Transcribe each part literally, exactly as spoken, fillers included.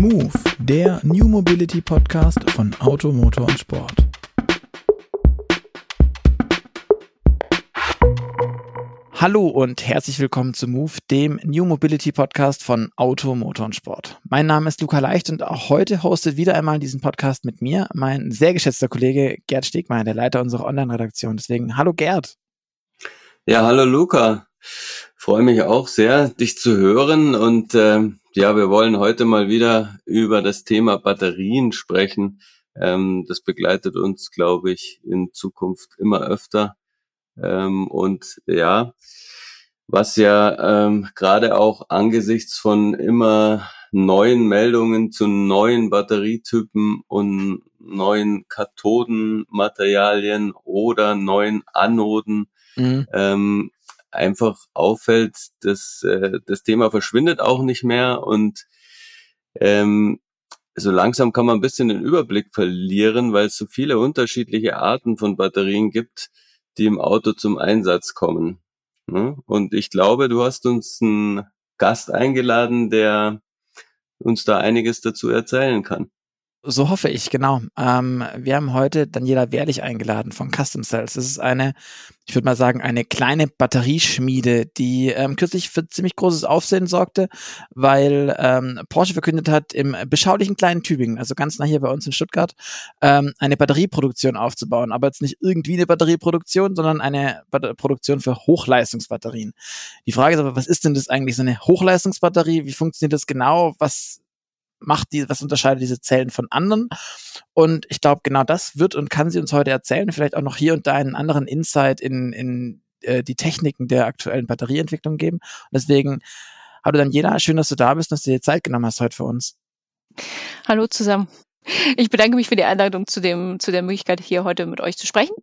Move, der New Mobility Podcast von Auto, Motor und Sport. Hallo und herzlich willkommen zu Move, dem New Mobility Podcast von Auto, Motor und Sport. Mein Name ist Luca Leicht und auch heute hostet wieder einmal diesen Podcast mit mir mein sehr geschätzter Kollege Gerd Stegmeier, der Leiter unserer Online-Redaktion. Deswegen, hallo Gerd. Ja, hallo Luca. Freue mich auch sehr, dich zu hören und äh, ja, wir wollen heute mal wieder über das Thema Batterien sprechen. Ähm, das begleitet uns, glaube ich, in Zukunft immer öfter. Ähm, und ja, was ja ähm, gerade auch angesichts von immer neuen Meldungen zu neuen Batterietypen und neuen Kathodenmaterialien oder neuen Anoden mhm. ähm, einfach auffällt, dass äh, das Thema verschwindet auch nicht mehr und ähm, so langsam kann man ein bisschen den Überblick verlieren, weil es so viele unterschiedliche Arten von Batterien gibt, die im Auto zum Einsatz kommen. Und ich glaube, du hast uns einen Gast eingeladen, der uns da einiges dazu erzählen kann. So hoffe ich, genau. Ähm, wir haben heute Daniela Werlich eingeladen von Custom Cells. Das ist eine, ich würde mal sagen, eine kleine Batterieschmiede, die ähm, kürzlich für ziemlich großes Aufsehen sorgte, weil ähm, Porsche verkündet hat, im beschaulichen kleinen Tübingen, also ganz nah hier bei uns in Stuttgart, ähm, eine Batterieproduktion aufzubauen. Aber jetzt nicht irgendwie eine Batterieproduktion, sondern eine Bat- Produktion für Hochleistungsbatterien. Die Frage ist aber, was ist denn das eigentlich, so eine Hochleistungsbatterie? Wie funktioniert das genau? Was macht die, was unterscheidet diese Zellen von anderen? Und ich glaube, genau das wird und kann sie uns heute erzählen. Vielleicht auch noch hier und da einen anderen Insight in, in äh, die Techniken der aktuellen Batterieentwicklung geben. Und deswegen, hallo Daniela, schön, dass du da bist und dass du dir Zeit genommen hast heute für uns. Hallo zusammen. Ich bedanke mich für die Einladung zu dem, zu der Möglichkeit, hier heute mit euch zu sprechen.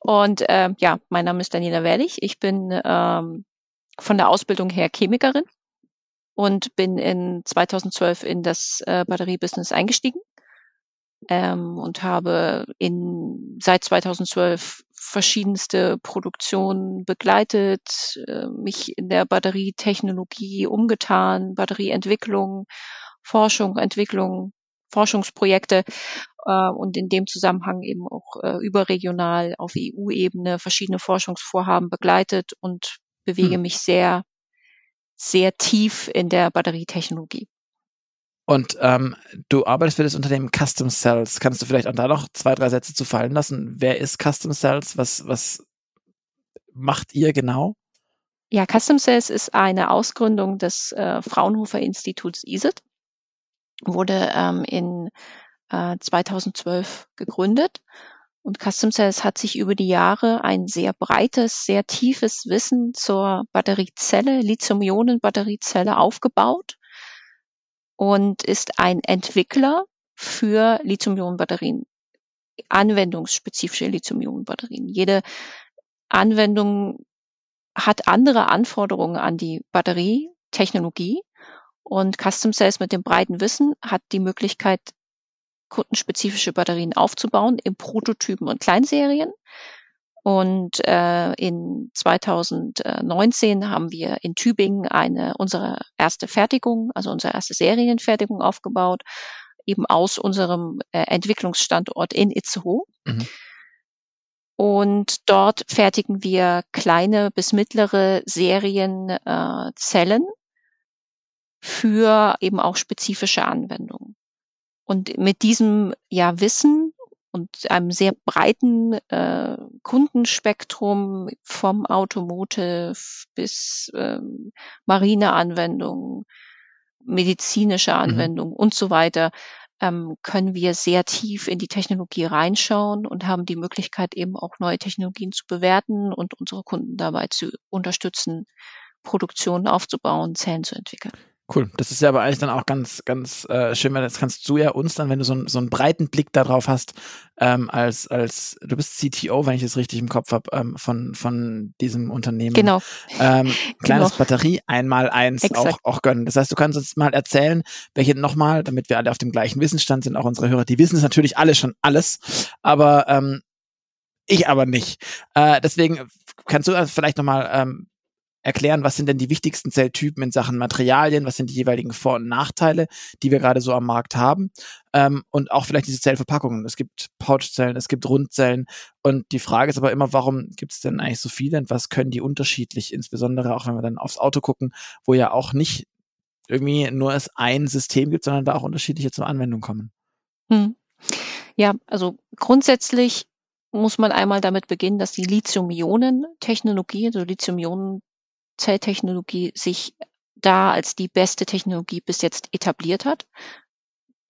Und äh, ja, mein Name ist Daniela Werlich. Ich bin ähm, von der Ausbildung her Chemikerin und bin in zweitausendzwölf in das äh, Batteriebusiness eingestiegen ähm, und habe in seit zweitausendzwölf verschiedenste Produktionen begleitet, äh, mich in der Batterietechnologie umgetan, Batterieentwicklung, Forschung, Entwicklung, Forschungsprojekte äh, und in dem Zusammenhang eben auch äh, überregional auf E U-Ebene verschiedene Forschungsvorhaben begleitet und bewege hm. mich sehr sehr tief in der Batterietechnologie. Und ähm, du arbeitest für das Unternehmen Custom Cells. Kannst du vielleicht auch da noch zwei, drei Sätze zu fallen lassen? Wer ist Custom Cells? Was, was macht ihr genau? Ja, Custom Cells ist eine Ausgründung des äh, Fraunhofer-Instituts ISET. Wurde ähm, in äh, zweitausendzwölf gegründet. Und Custom Cells hat sich über die Jahre ein sehr breites, sehr tiefes Wissen zur Batteriezelle, Lithium-Ionen-Batteriezelle aufgebaut und ist ein Entwickler für Lithium-Ionen-Batterien, anwendungsspezifische Lithium-Ionen-Batterien. Jede Anwendung hat andere Anforderungen an die Batterietechnologie und Custom Cells mit dem breiten Wissen hat die Möglichkeit, kundenspezifische Batterien aufzubauen in Prototypen und Kleinserien. Und äh, in zweitausendneunzehn haben wir in Tübingen eine unsere erste Fertigung, also unsere erste Serienfertigung aufgebaut, eben aus unserem äh, Entwicklungsstandort in Itzehoe. Mhm. Und dort fertigen wir kleine bis mittlere Serienzellen äh, für eben auch spezifische Anwendungen. Und mit diesem ja Wissen und einem sehr breiten äh, Kundenspektrum vom Automotive bis ähm, Marineanwendungen, medizinische Anwendungen mhm. und so weiter, ähm, können wir sehr tief in die Technologie reinschauen und haben die Möglichkeit, eben auch neue Technologien zu bewerten und unsere Kunden dabei zu unterstützen, Produktionen aufzubauen, Zellen zu entwickeln. Cool, das ist ja aber eigentlich dann auch ganz, ganz äh, schön, weil das kannst du ja uns dann, wenn du so, ein, so einen breiten Blick darauf hast, ähm, als, als du bist C T O, wenn ich das richtig im Kopf habe, ähm, von, von diesem Unternehmen. Genau. Ähm, kleines genau. Batterie, einmal eins auch, auch gönnen. Das heißt, du kannst uns mal erzählen, welche nochmal, damit wir alle auf dem gleichen Wissensstand sind, auch unsere Hörer, die wissen es natürlich alle schon alles, aber ähm, ich aber nicht. Äh, deswegen kannst du vielleicht nochmal ähm, erklären, was sind denn die wichtigsten Zelltypen in Sachen Materialien, was sind die jeweiligen Vor- und Nachteile, die wir gerade so am Markt haben, ähm, und auch vielleicht diese Zellverpackungen. Es gibt Pouchzellen, es gibt Rundzellen und die Frage ist aber immer, warum gibt es denn eigentlich so viele und was können die unterschiedlich, insbesondere auch wenn wir dann aufs Auto gucken, wo ja auch nicht irgendwie nur es ein System gibt, sondern da auch unterschiedliche zur Anwendung kommen. Hm. Ja, also grundsätzlich muss man einmal damit beginnen, dass die Lithium-Ionen-Technologie, also Lithium-Ionen-Zelltechnologie, sich da als die beste Technologie bis jetzt etabliert hat,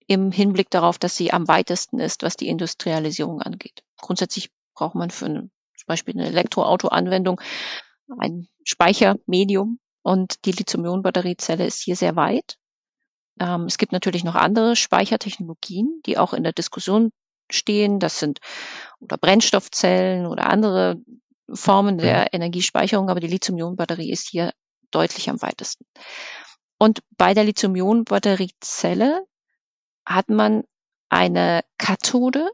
im Hinblick darauf, dass sie am weitesten ist, was die Industrialisierung angeht. Grundsätzlich braucht man für eine, zum Beispiel eine Elektroauto-Anwendung ein Speichermedium und die Lithium-Ionen-Batteriezelle ist hier sehr weit. Ähm, es gibt natürlich noch andere Speichertechnologien, die auch in der Diskussion stehen. Das sind oder Brennstoffzellen oder andere Formen der Energiespeicherung, aber die Lithium-Ionen-Batterie ist hier deutlich am weitesten. Und bei der Lithium-Ionen-Batteriezelle hat man eine Kathode,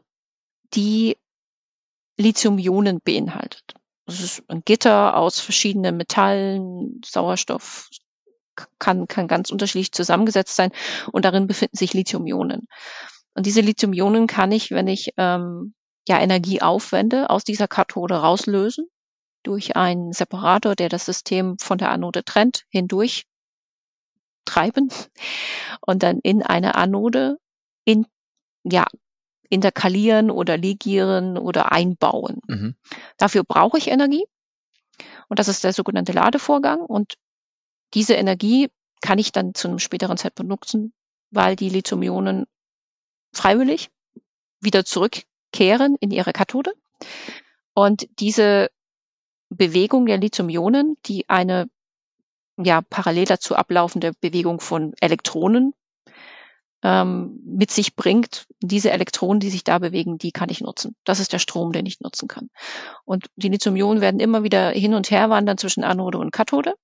die Lithium-Ionen beinhaltet. Das ist ein Gitter aus verschiedenen Metallen, Sauerstoff, kann, kann ganz unterschiedlich zusammengesetzt sein und darin befinden sich Lithium-Ionen. Und diese Lithium-Ionen kann ich, wenn ich ähm, ja Energie aufwende, aus dieser Kathode rauslösen durch einen Separator, der das System von der Anode trennt, hindurch treiben und dann in eine Anode in ja interkalieren oder ligieren oder einbauen. Mhm. Dafür brauche ich Energie und das ist der sogenannte Ladevorgang und diese Energie kann ich dann zu einem späteren Zeitpunkt nutzen, weil die Lithium-Ionen freiwillig wieder zurückkehren in ihre Kathode. Und diese Bewegung der Lithium-Ionen, die eine ja parallel dazu ablaufende Bewegung von Elektronen ähm, mit sich bringt, diese Elektronen, die sich da bewegen, die kann ich nutzen. Das ist der Strom, den ich nutzen kann. Und die Lithium-Ionen werden immer wieder hin und her wandern zwischen Anode und Kathode.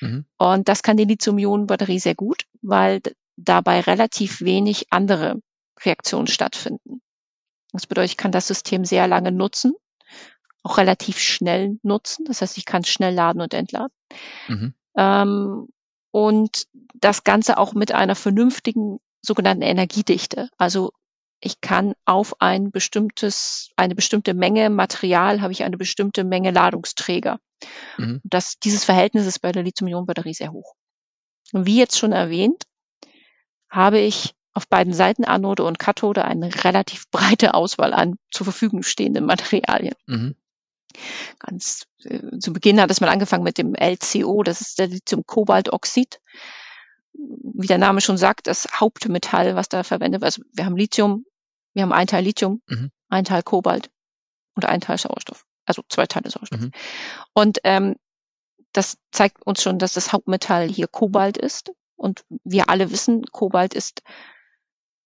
Mhm. Und das kann die Lithium-Ionen-Batterie sehr gut, weil d- dabei relativ wenig andere Reaktionen stattfinden. Das bedeutet, ich kann das System sehr lange nutzen, auch relativ schnell nutzen. Das heißt, ich kann schnell laden und entladen. Mhm. Ähm, und das Ganze auch mit einer vernünftigen sogenannten Energiedichte. Also ich kann auf ein bestimmtes, eine bestimmte Menge Material habe ich eine bestimmte Menge Ladungsträger. Mhm. Das, dieses Verhältnis ist bei der Lithium-Ionen-Batterie sehr hoch. Und wie jetzt schon erwähnt, habe ich auf beiden Seiten, Anode und Kathode, eine relativ breite Auswahl an zur Verfügung stehenden Materialien. Mhm. Ganz äh, zu Beginn hat es mal angefangen mit dem L C O, das ist der Lithium-Kobaltoxid. Wie der Name schon sagt, das Hauptmetall, was da verwendet wird. Also wir haben Lithium, wir haben einen Teil Lithium, mhm. einen Teil Kobalt und einen Teil Sauerstoff. Also zwei Teile Sauerstoff. Mhm. Und ähm, das zeigt uns schon, dass das Hauptmetall hier Kobalt ist. Und wir alle wissen, Kobalt ist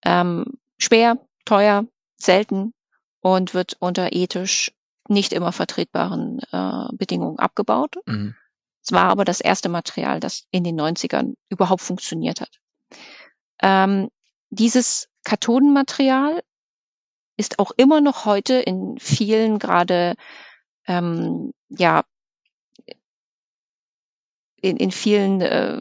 Ähm, schwer, teuer, selten und wird unter ethisch nicht immer vertretbaren äh, Bedingungen abgebaut. Mhm. Es war aber das erste Material, das in den neunzigern überhaupt funktioniert hat. Ähm, dieses Kathodenmaterial ist auch immer noch heute in vielen gerade ähm, ja in, in vielen äh,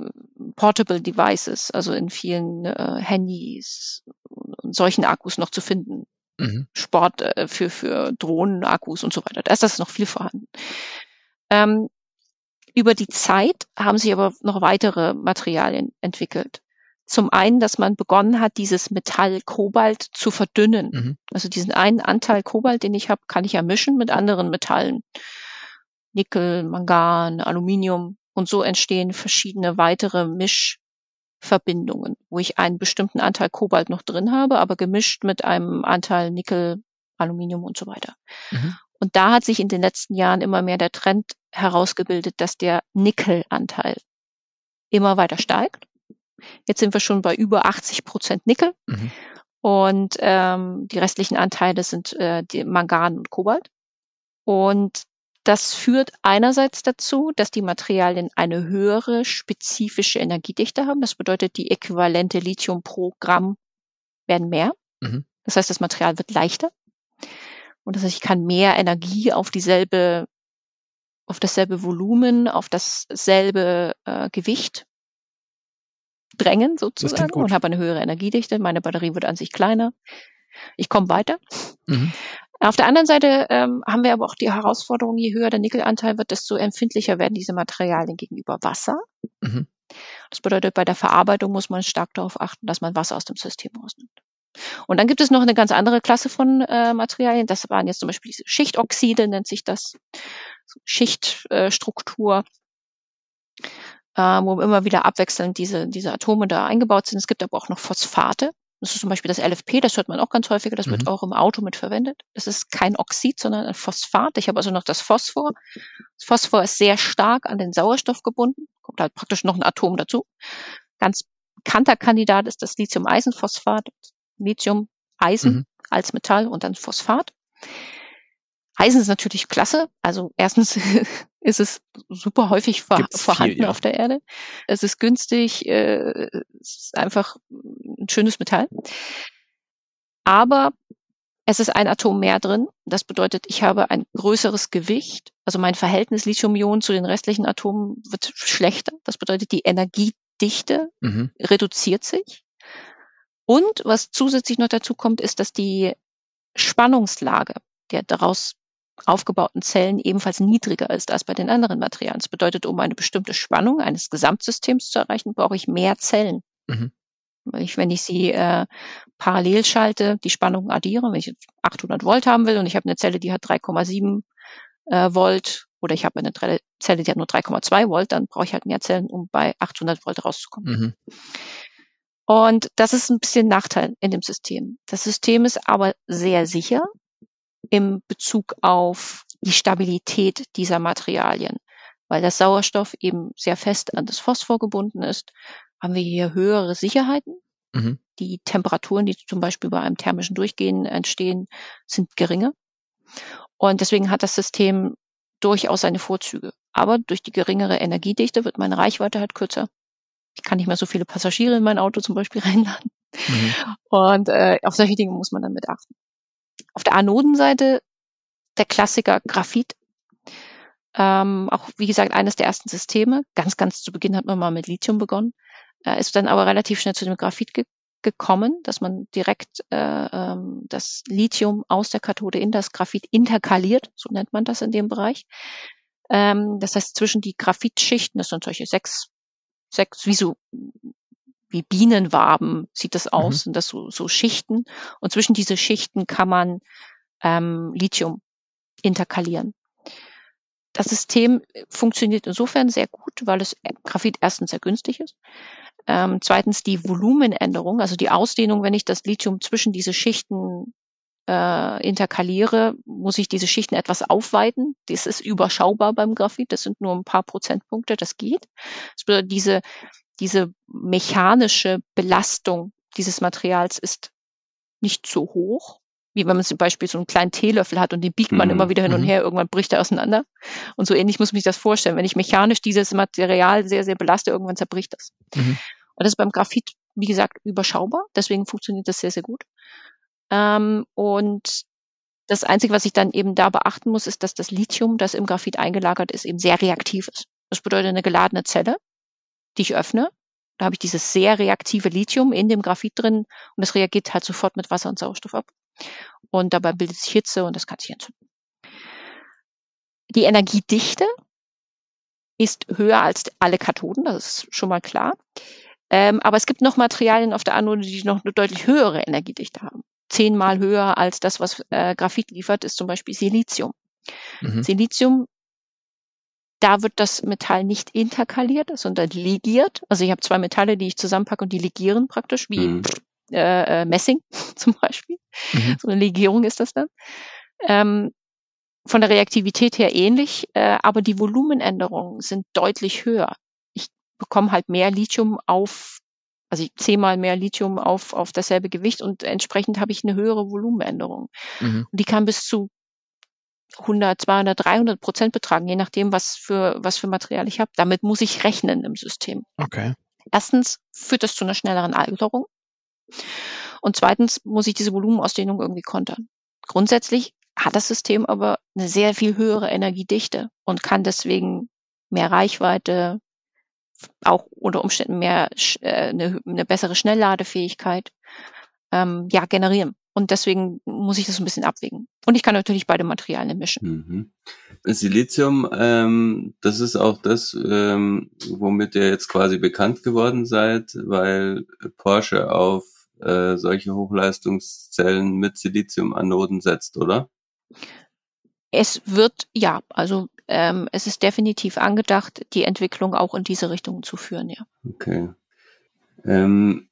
Portable Devices, also in vielen äh, Handys und solchen Akkus noch zu finden. Mhm. Sport äh, für, für Drohnenakkus und so weiter. Da ist das noch viel vorhanden. Ähm, über die Zeit haben sich aber noch weitere Materialien entwickelt. Zum einen, dass man begonnen hat, dieses Metall Kobalt zu verdünnen. Mhm. Also diesen einen Anteil Kobalt, den ich habe, kann ich ja mischen mit anderen Metallen. Nickel, Mangan, Aluminium. Und so entstehen verschiedene weitere Mischverbindungen, wo ich einen bestimmten Anteil Kobalt noch drin habe, aber gemischt mit einem Anteil Nickel, Aluminium und so weiter. Mhm. Und da hat sich in den letzten Jahren immer mehr der Trend herausgebildet, dass der Nickelanteil immer weiter steigt. Jetzt sind wir schon bei über achtzig Prozent Nickel. Mhm. Und ähm, die restlichen Anteile sind äh, die Mangan und Kobalt. Und das führt einerseits dazu, dass die Materialien eine höhere spezifische Energiedichte haben. Das bedeutet, die äquivalente Lithium pro Gramm werden mehr. Mhm. Das heißt, das Material wird leichter. Und das heißt, ich kann mehr Energie auf dieselbe auf dasselbe Volumen, auf dasselbe äh, Gewicht drängen sozusagen und habe eine höhere Energiedichte. Meine Batterie wird an sich kleiner. Ich komme weiter. Mhm. Auf der anderen Seite ähm, haben wir aber auch die Herausforderung, je höher der Nickelanteil wird, desto empfindlicher werden diese Materialien gegenüber Wasser. Mhm. Das bedeutet, bei der Verarbeitung muss man stark darauf achten, dass man Wasser aus dem System rausnimmt. Und dann gibt es noch eine ganz andere Klasse von äh, Materialien. Das waren jetzt zum Beispiel diese Schichtoxide, nennt sich das. Schichtstruktur, äh, äh, wo immer wieder abwechselnd diese, diese Atome da eingebaut sind. Es gibt aber auch noch Phosphate. Das ist zum Beispiel das L F P, das hört man auch ganz häufiger, das mhm. wird auch im Auto mit verwendet. Das ist kein Oxid, sondern ein Phosphat. Ich habe also noch das Phosphor. Das Phosphor ist sehr stark an den Sauerstoff gebunden. Kommt halt praktisch noch ein Atom dazu. Ganz bekannter Kandidat ist das Lithium-Eisen-Phosphat. Lithium, Eisen mhm. als Metall und dann Phosphat. Eisen ist natürlich klasse. Also erstens ist es super häufig vor, vorhanden viel, ja. auf der Erde. Es ist günstig, äh, es ist einfach ein schönes Metall. Aber es ist ein Atom mehr drin. Das bedeutet, ich habe ein größeres Gewicht. Also mein Verhältnis Lithium-Ionen zu den restlichen Atomen wird schlechter. Das bedeutet, die Energiedichte mhm. reduziert sich. Und was zusätzlich noch dazu kommt, ist, dass die Spannungslage der daraus aufgebauten Zellen ebenfalls niedriger ist als bei den anderen Materialien. Das bedeutet, um eine bestimmte Spannung eines Gesamtsystems zu erreichen, brauche ich mehr Zellen. Mhm. Ich, wenn ich sie äh, parallel schalte, die Spannung addiere, wenn ich achthundert Volt haben will und ich habe eine Zelle, die hat drei Komma sieben äh, Volt oder ich habe eine Tre- Zelle, die hat nur drei Komma zwei Volt, dann brauche ich halt mehr Zellen, um bei achthundert Volt rauszukommen. Mhm. Und das ist ein bisschen Nachteil in dem System. Das System ist aber sehr sicher im Bezug auf die Stabilität dieser Materialien. Weil das Sauerstoff eben sehr fest an das Phosphor gebunden ist, haben wir hier höhere Sicherheiten. Mhm. Die Temperaturen, die zum Beispiel bei einem thermischen Durchgehen entstehen, sind geringer. Und deswegen hat das System durchaus seine Vorzüge. Aber durch die geringere Energiedichte wird meine Reichweite halt kürzer. Ich kann nicht mehr so viele Passagiere in mein Auto zum Beispiel reinladen. Mhm. Und äh, auf solche Dinge muss man dann mit achten. Auf der Anodenseite der Klassiker Graphit. Ähm, auch, wie gesagt, eines der ersten Systeme. Ganz, ganz zu Beginn hat man mal mit Lithium begonnen. Äh, ist dann aber relativ schnell zu dem Graphit ge- gekommen, dass man direkt äh, ähm, das Lithium aus der Kathode in das Graphit interkaliert. So nennt man das in dem Bereich. Ähm, das heißt, zwischen die Graphitschichten, das sind solche sechs, sechs, wie so, wie Bienenwaben sieht das aus, mhm. sind das so, so Schichten. Und zwischen diese Schichten kann man ähm, Lithium interkalieren. Das System funktioniert insofern sehr gut, weil es Graphit erstens sehr günstig ist. Ähm, zweitens die Volumenänderung, also die Ausdehnung, wenn ich das Lithium zwischen diese Schichten äh, interkaliere, muss ich diese Schichten etwas aufweiten. Das ist überschaubar beim Graphit, das sind nur ein paar Prozentpunkte, das geht. Das bedeutet, diese Diese mechanische Belastung dieses Materials ist nicht so hoch, wie wenn man zum Beispiel so einen kleinen Teelöffel hat und den biegt man mhm. immer wieder hin und her, irgendwann bricht er auseinander. Und so ähnlich muss man sich das vorstellen. Wenn ich mechanisch dieses Material sehr, sehr belaste, irgendwann zerbricht das. Mhm. Und das ist beim Graphit, wie gesagt, überschaubar. Deswegen funktioniert das sehr, sehr gut. Ähm, und das Einzige, was ich dann eben da beachten muss, ist, dass das Lithium, das im Graphit eingelagert ist, eben sehr reaktiv ist. Das bedeutet, eine geladene Zelle, die ich öffne, da habe ich dieses sehr reaktive Lithium in dem Graphit drin und das reagiert halt sofort mit Wasser und Sauerstoff ab. Und dabei bildet sich Hitze und das kann sich entzünden. Die Energiedichte ist höher als alle Kathoden, das ist schon mal klar. Ähm, aber es gibt noch Materialien auf der Anode, die noch eine deutlich höhere Energiedichte haben. Zehnmal höher als das, was äh, Graphit liefert, ist zum Beispiel Silizium. Mhm. Silizium, da wird das Metall nicht interkaliert, sondern ligiert. Also ich habe zwei Metalle, die ich zusammenpacke und die ligieren praktisch, wie mhm. äh, äh, Messing zum Beispiel. Mhm. So eine Legierung ist das dann. Ähm, von der Reaktivität her ähnlich, äh, aber die Volumenänderungen sind deutlich höher. Ich bekomme halt mehr Lithium auf, also ich zehnmal mehr Lithium auf auf dasselbe Gewicht und entsprechend habe ich eine höhere Volumenänderung. Mhm. Und die kann bis zu hundert, zweihundert, dreihundert Prozent betragen, je nachdem, was für, was für Material ich habe. Damit muss ich rechnen im System. Okay. Erstens führt das zu einer schnelleren Alterung. Und zweitens muss ich diese Volumenausdehnung irgendwie kontern. Grundsätzlich hat das System aber eine sehr viel höhere Energiedichte und kann deswegen mehr Reichweite, auch unter Umständen mehr äh, eine, eine bessere Schnellladefähigkeit ähm, ja generieren. Und deswegen muss ich das ein bisschen abwägen. Und ich kann natürlich beide Materialien mischen. Mhm. Silizium, ähm, das ist auch das, ähm, womit ihr jetzt quasi bekannt geworden seid, weil Porsche auf äh, solche Hochleistungszellen mit Silizium-Anoden setzt, oder? Es wird, ja, also ähm, es ist definitiv angedacht, die Entwicklung auch in diese Richtung zu führen, ja. Okay. Ähm,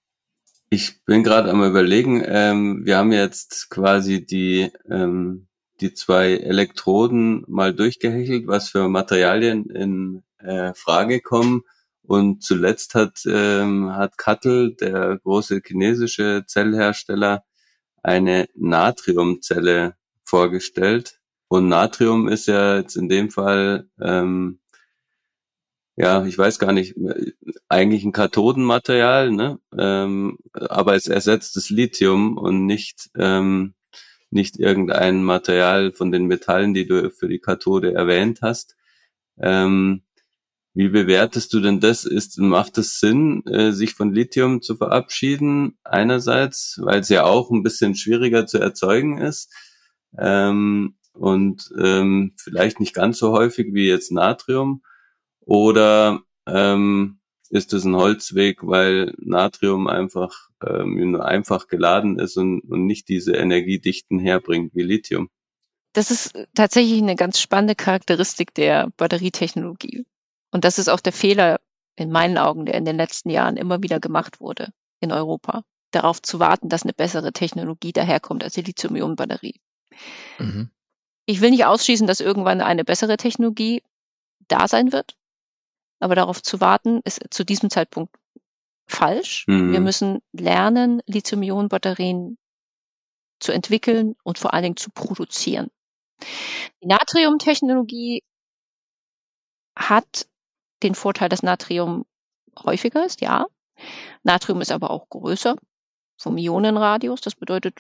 ich bin gerade am Überlegen, ähm, wir haben jetzt quasi die, ähm, die zwei Elektroden mal durchgehechelt, was für Materialien in äh, Frage kommen. Und zuletzt hat, ähm, hat C A T L, der große chinesische Zellhersteller, eine Natriumzelle vorgestellt. Und Natrium ist ja jetzt in dem Fall, ähm, ja, ich weiß gar nicht, eigentlich ein Kathodenmaterial, ne? Ähm, aber es ersetzt das Lithium und nicht ähm, nicht irgendein Material von den Metallen, die du für die Kathode erwähnt hast. Ähm, wie bewertest du denn das? Ist, macht es Sinn, äh, sich von Lithium zu verabschieden? Einerseits, weil es ja auch ein bisschen schwieriger zu erzeugen ist. Ähm, und ähm, vielleicht nicht ganz so häufig wie jetzt Natrium, oder ähm, ist es ein Holzweg, weil Natrium einfach ähm, einfach geladen ist und, und nicht diese Energiedichten herbringt wie Lithium? Das ist tatsächlich eine ganz spannende Charakteristik der Batterietechnologie. Und das ist auch der Fehler in meinen Augen, der in den letzten Jahren immer wieder gemacht wurde in Europa, darauf zu warten, dass eine bessere Technologie daherkommt als die Lithium-Ionen-Batterie. Mhm. Ich will nicht ausschließen, dass irgendwann eine bessere Technologie da sein wird, aber darauf zu warten, ist zu diesem Zeitpunkt falsch. Mhm. Wir müssen lernen, Lithium-Ionen-Batterien zu entwickeln und vor allen Dingen zu produzieren. Die Natrium-Technologie hat den Vorteil, dass Natrium häufiger ist, ja. Natrium ist aber auch größer vom Ionenradius. Das bedeutet,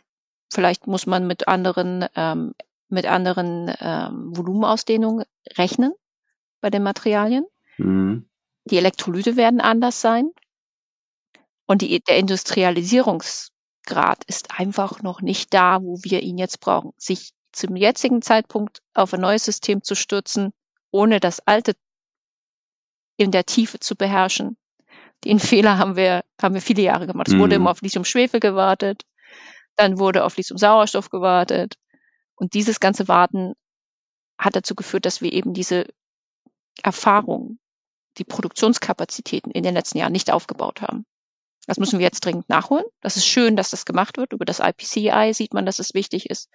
vielleicht muss man mit anderen ähm, mit anderen ähm, Volumenausdehnungen rechnen bei den Materialien. Mhm. Die Elektrolyte werden anders sein. Und die, der Industrialisierungsgrad ist einfach noch nicht da, wo wir ihn jetzt brauchen. Sich zum jetzigen Zeitpunkt auf ein neues System zu stürzen, ohne das alte in der Tiefe zu beherrschen. Den Fehler haben wir, haben wir viele Jahre gemacht. Es mhm. wurde immer auf Lithium-Schwefel gewartet. Dann wurde auf Lithium-Sauerstoff gewartet. Und dieses ganze Warten hat dazu geführt, dass wir eben diese Erfahrung, die Produktionskapazitäten in den letzten Jahren nicht aufgebaut haben. Das müssen wir jetzt dringend nachholen. Das ist schön, dass das gemacht wird. Über das I P C E I sieht man, dass es wichtig ist.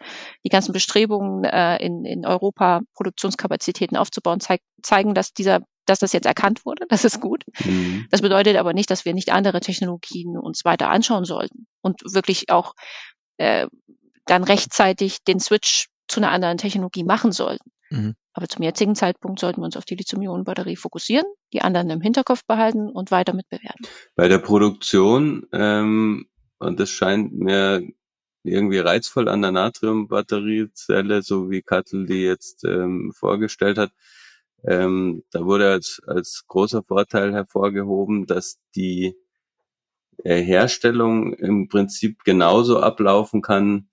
Die ganzen Bestrebungen äh, in, in Europa, Produktionskapazitäten aufzubauen, zeig, zeigen, dass, dieser, dass das jetzt erkannt wurde. Das ist gut. Mhm. Das bedeutet aber nicht, dass wir nicht andere Technologien uns weiter anschauen sollten und wirklich auch äh, dann rechtzeitig den Switch zu einer anderen Technologie machen sollten. Mhm. Aber zum jetzigen Zeitpunkt sollten wir uns auf die Lithium-Ionen-Batterie fokussieren, die anderen im Hinterkopf behalten und weiter mitbewerten. Bei der Produktion, ähm, und das scheint mir irgendwie reizvoll an der Natrium-Batteriezelle, so wie C A T L die jetzt ähm, vorgestellt hat, ähm, da wurde als, als großer Vorteil hervorgehoben, dass die äh, Herstellung im Prinzip genauso ablaufen kann,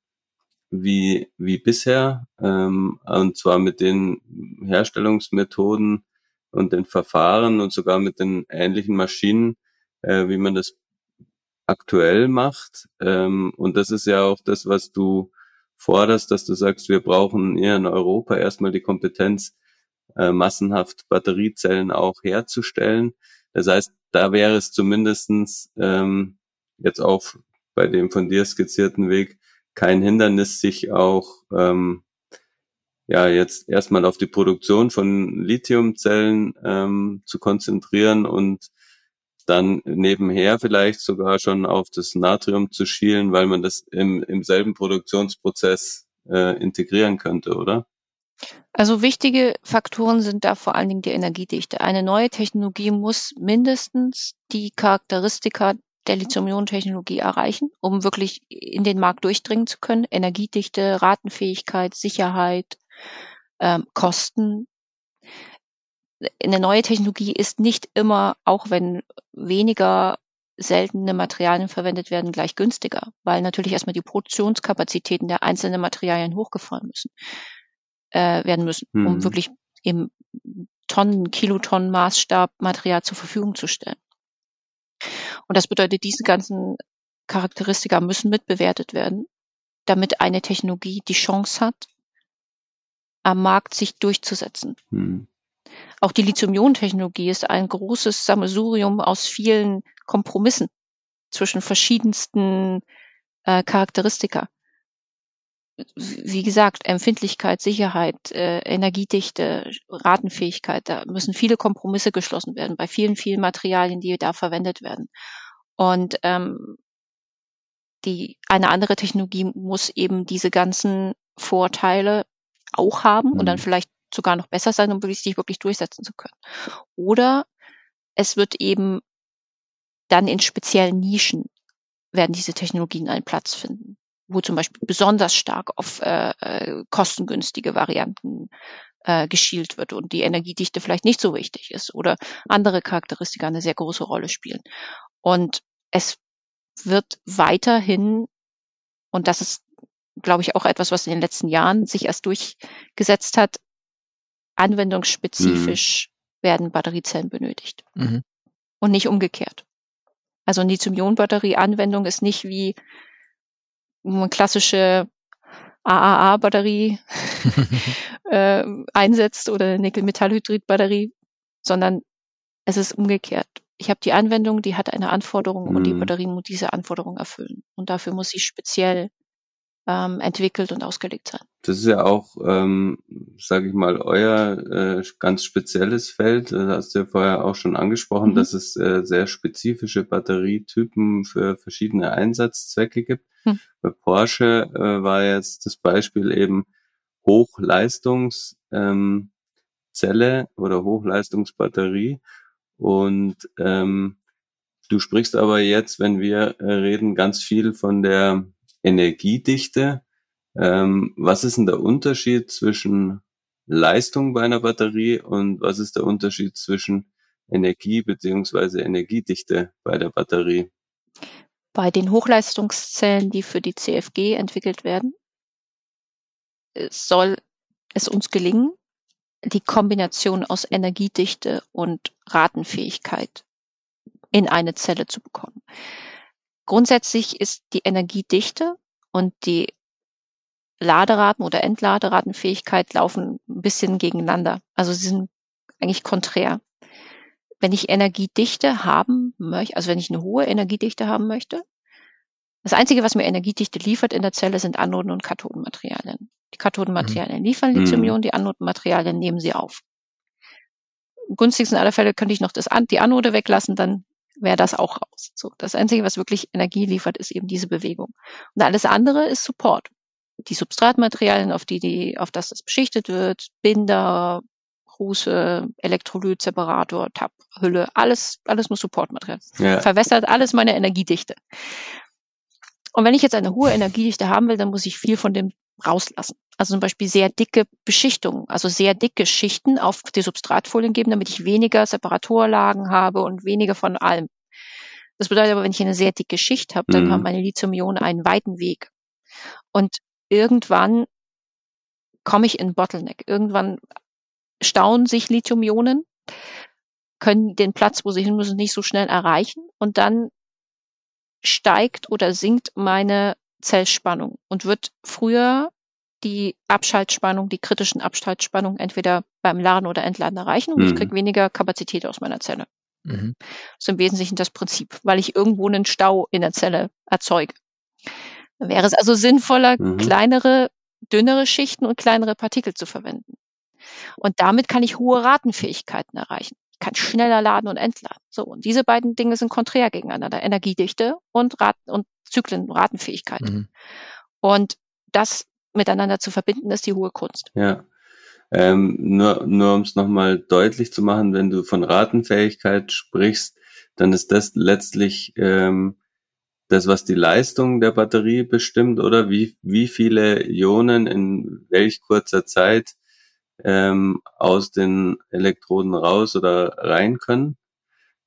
wie wie bisher, ähm, und zwar mit den Herstellungsmethoden und den Verfahren und sogar mit den ähnlichen Maschinen, äh, wie man das aktuell macht. Ähm, und das ist ja auch das, was du forderst, dass du sagst, wir brauchen hier in Europa erstmal die Kompetenz, äh, massenhaft Batteriezellen auch herzustellen. Das heißt, da wäre es zumindestens ähm, jetzt auch bei dem von dir skizzierten Weg kein Hindernis, sich auch ähm, ja jetzt erstmal auf die Produktion von Lithiumzellen ähm, zu konzentrieren und dann nebenher vielleicht sogar schon auf das Natrium zu schielen, weil man das im, im selben Produktionsprozess äh, integrieren könnte, oder? Also wichtige Faktoren sind da vor allen Dingen die Energiedichte. Eine neue Technologie muss mindestens die Charakteristika der Lithium-Ionen-Technologie erreichen, um wirklich in den Markt durchdringen zu können. Energiedichte, Ratenfähigkeit, Sicherheit, ähm, Kosten. Eine neue Technologie ist nicht immer, auch wenn weniger seltene Materialien verwendet werden, gleich günstiger, weil natürlich erstmal die Produktionskapazitäten der einzelnen Materialien hochgefahren müssen, äh, werden müssen, mhm. um wirklich im Tonnen, Kilotonnen Maßstab Material zur Verfügung zu stellen. Und das bedeutet, diese ganzen Charakteristika müssen mitbewertet werden, damit eine Technologie die Chance hat, am Markt sich durchzusetzen. Mhm. Auch die Lithium-Ionen-Technologie ist ein großes Sammelsurium aus vielen Kompromissen zwischen verschiedensten äh, Charakteristika. Wie gesagt, Empfindlichkeit, Sicherheit, äh, Energiedichte, Ratenfähigkeit, da müssen viele Kompromisse geschlossen werden bei vielen, vielen Materialien, die da verwendet werden. Und ähm, die eine andere Technologie muss eben diese ganzen Vorteile auch haben mhm. und dann vielleicht sogar noch besser sein, um sich wirklich durchsetzen zu können. Oder es wird eben dann in speziellen Nischen werden diese Technologien einen Platz finden, wo zum Beispiel besonders stark auf äh, kostengünstige Varianten äh, geschielt wird und die Energiedichte vielleicht nicht so wichtig ist oder andere Charakteristika eine sehr große Rolle spielen. Und es wird weiterhin, und das ist, glaube ich, auch etwas, was in den letzten Jahren sich erst durchgesetzt hat, anwendungsspezifisch mhm. werden Batteriezellen benötigt mhm. und nicht umgekehrt. Also eine Lithium-Ionen-Batterie-Anwendung ist nicht wie eine klassische A A A-Batterie äh, einsetzt oder eine Nickel-Metallhydrid-Batterie, sondern es ist umgekehrt. Ich habe die Anwendung, die hat eine Anforderung mhm. und die Batterie muss diese Anforderung erfüllen. Und dafür muss sie speziell ähm, entwickelt und ausgelegt sein. Das ist ja auch, ähm, sage ich mal, euer äh, ganz spezielles Feld. Das hast du ja vorher auch schon angesprochen, mhm. dass es äh, sehr spezifische Batterietypen für verschiedene Einsatzzwecke gibt. Mhm. Bei Porsche äh, war jetzt das Beispiel eben Hochleistungszelle ähm, oder Hochleistungsbatterie. Und ähm, du sprichst aber jetzt, wenn wir reden, ganz viel von der Energiedichte. Ähm, was ist denn der Unterschied zwischen Leistung bei einer Batterie und was ist der Unterschied zwischen Energie bzw. Energiedichte bei der Batterie? Bei den Hochleistungszellen, die für die C F G entwickelt werden, soll es uns gelingen, die Kombination aus Energiedichte und Ratenfähigkeit in eine Zelle zu bekommen. Grundsätzlich ist die Energiedichte und die Laderaten oder Entladeratenfähigkeit laufen ein bisschen gegeneinander. Also sie sind eigentlich konträr. Wenn ich Energiedichte haben möchte, also wenn ich eine hohe Energiedichte haben möchte, das Einzige, was mir Energiedichte liefert in der Zelle, sind Anoden- und Kathodenmaterialien. Die Kathodenmaterialien mhm. liefern Lithium-Ionen, die Anodenmaterialien nehmen sie auf. Im günstigsten aller Fälle könnte ich noch das An- die Anode weglassen, dann wäre das auch raus. So, das Einzige, was wirklich Energie liefert, ist eben diese Bewegung. Und alles andere ist Support. Die Substratmaterialien, auf die, die, auf das das beschichtet wird, Binder, Ruße, Elektrolyt, Separator, Tab, Hülle, alles, alles muss Supportmaterial. Ja. Verwässert alles meine Energiedichte. Und wenn ich jetzt eine hohe Energiedichte haben will, dann muss ich viel von dem rauslassen. Also zum Beispiel sehr dicke Beschichtungen, also sehr dicke Schichten auf die Substratfolien geben, damit ich weniger Separatorlagen habe und weniger von allem. Das bedeutet aber, wenn ich eine sehr dicke Schicht habe, dann mhm. haben meine Lithium-Ionen einen weiten Weg. Und irgendwann komme ich in Bottleneck. Irgendwann stauen sich Lithium-Ionen, können den Platz, wo sie hin müssen, nicht so schnell erreichen und dann steigt oder sinkt meine Zellspannung und wird früher die Abschaltspannung, die kritischen Abschaltspannungen entweder beim Laden oder Entladen erreichen und mhm. ich kriege weniger Kapazität aus meiner Zelle. Mhm. Das ist im Wesentlichen das Prinzip, weil ich irgendwo einen Stau in der Zelle erzeuge. Dann wäre es also sinnvoller, mhm. kleinere, dünnere Schichten und kleinere Partikel zu verwenden. Und damit kann ich hohe Ratenfähigkeiten erreichen. Ich kann schneller laden und entladen. So, und diese beiden Dinge sind konträr gegeneinander. Energiedichte und Raten und Zyklen, Ratenfähigkeit. Mhm. Und das miteinander zu verbinden, ist die hohe Kunst. Ja. Ähm, nur, nur um es nochmal deutlich zu machen, wenn du von Ratenfähigkeit sprichst, dann ist das letztlich ähm, das, was die Leistung der Batterie bestimmt, oder wie wie viele Ionen in welch kurzer Zeit ähm, aus den Elektroden raus oder rein können.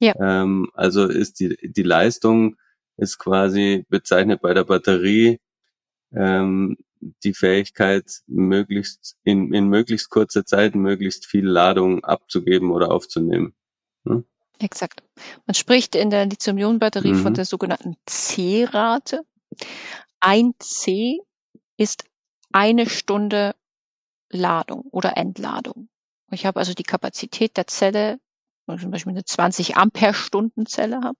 Ja. Ähm, also ist die die Leistung ist quasi bezeichnet bei der Batterie ähm, die Fähigkeit, möglichst in in möglichst kurzer Zeit möglichst viel Ladung abzugeben oder aufzunehmen. Hm? Exakt. Man spricht in der Lithium-Ionen-Batterie mhm. von der sogenannten C-Rate. Ein C ist eine Stunde Ladung oder Entladung. Ich habe also die Kapazität der Zelle, wenn ich zum Beispiel eine zwanzig Ampere-Stunden-Zelle habe,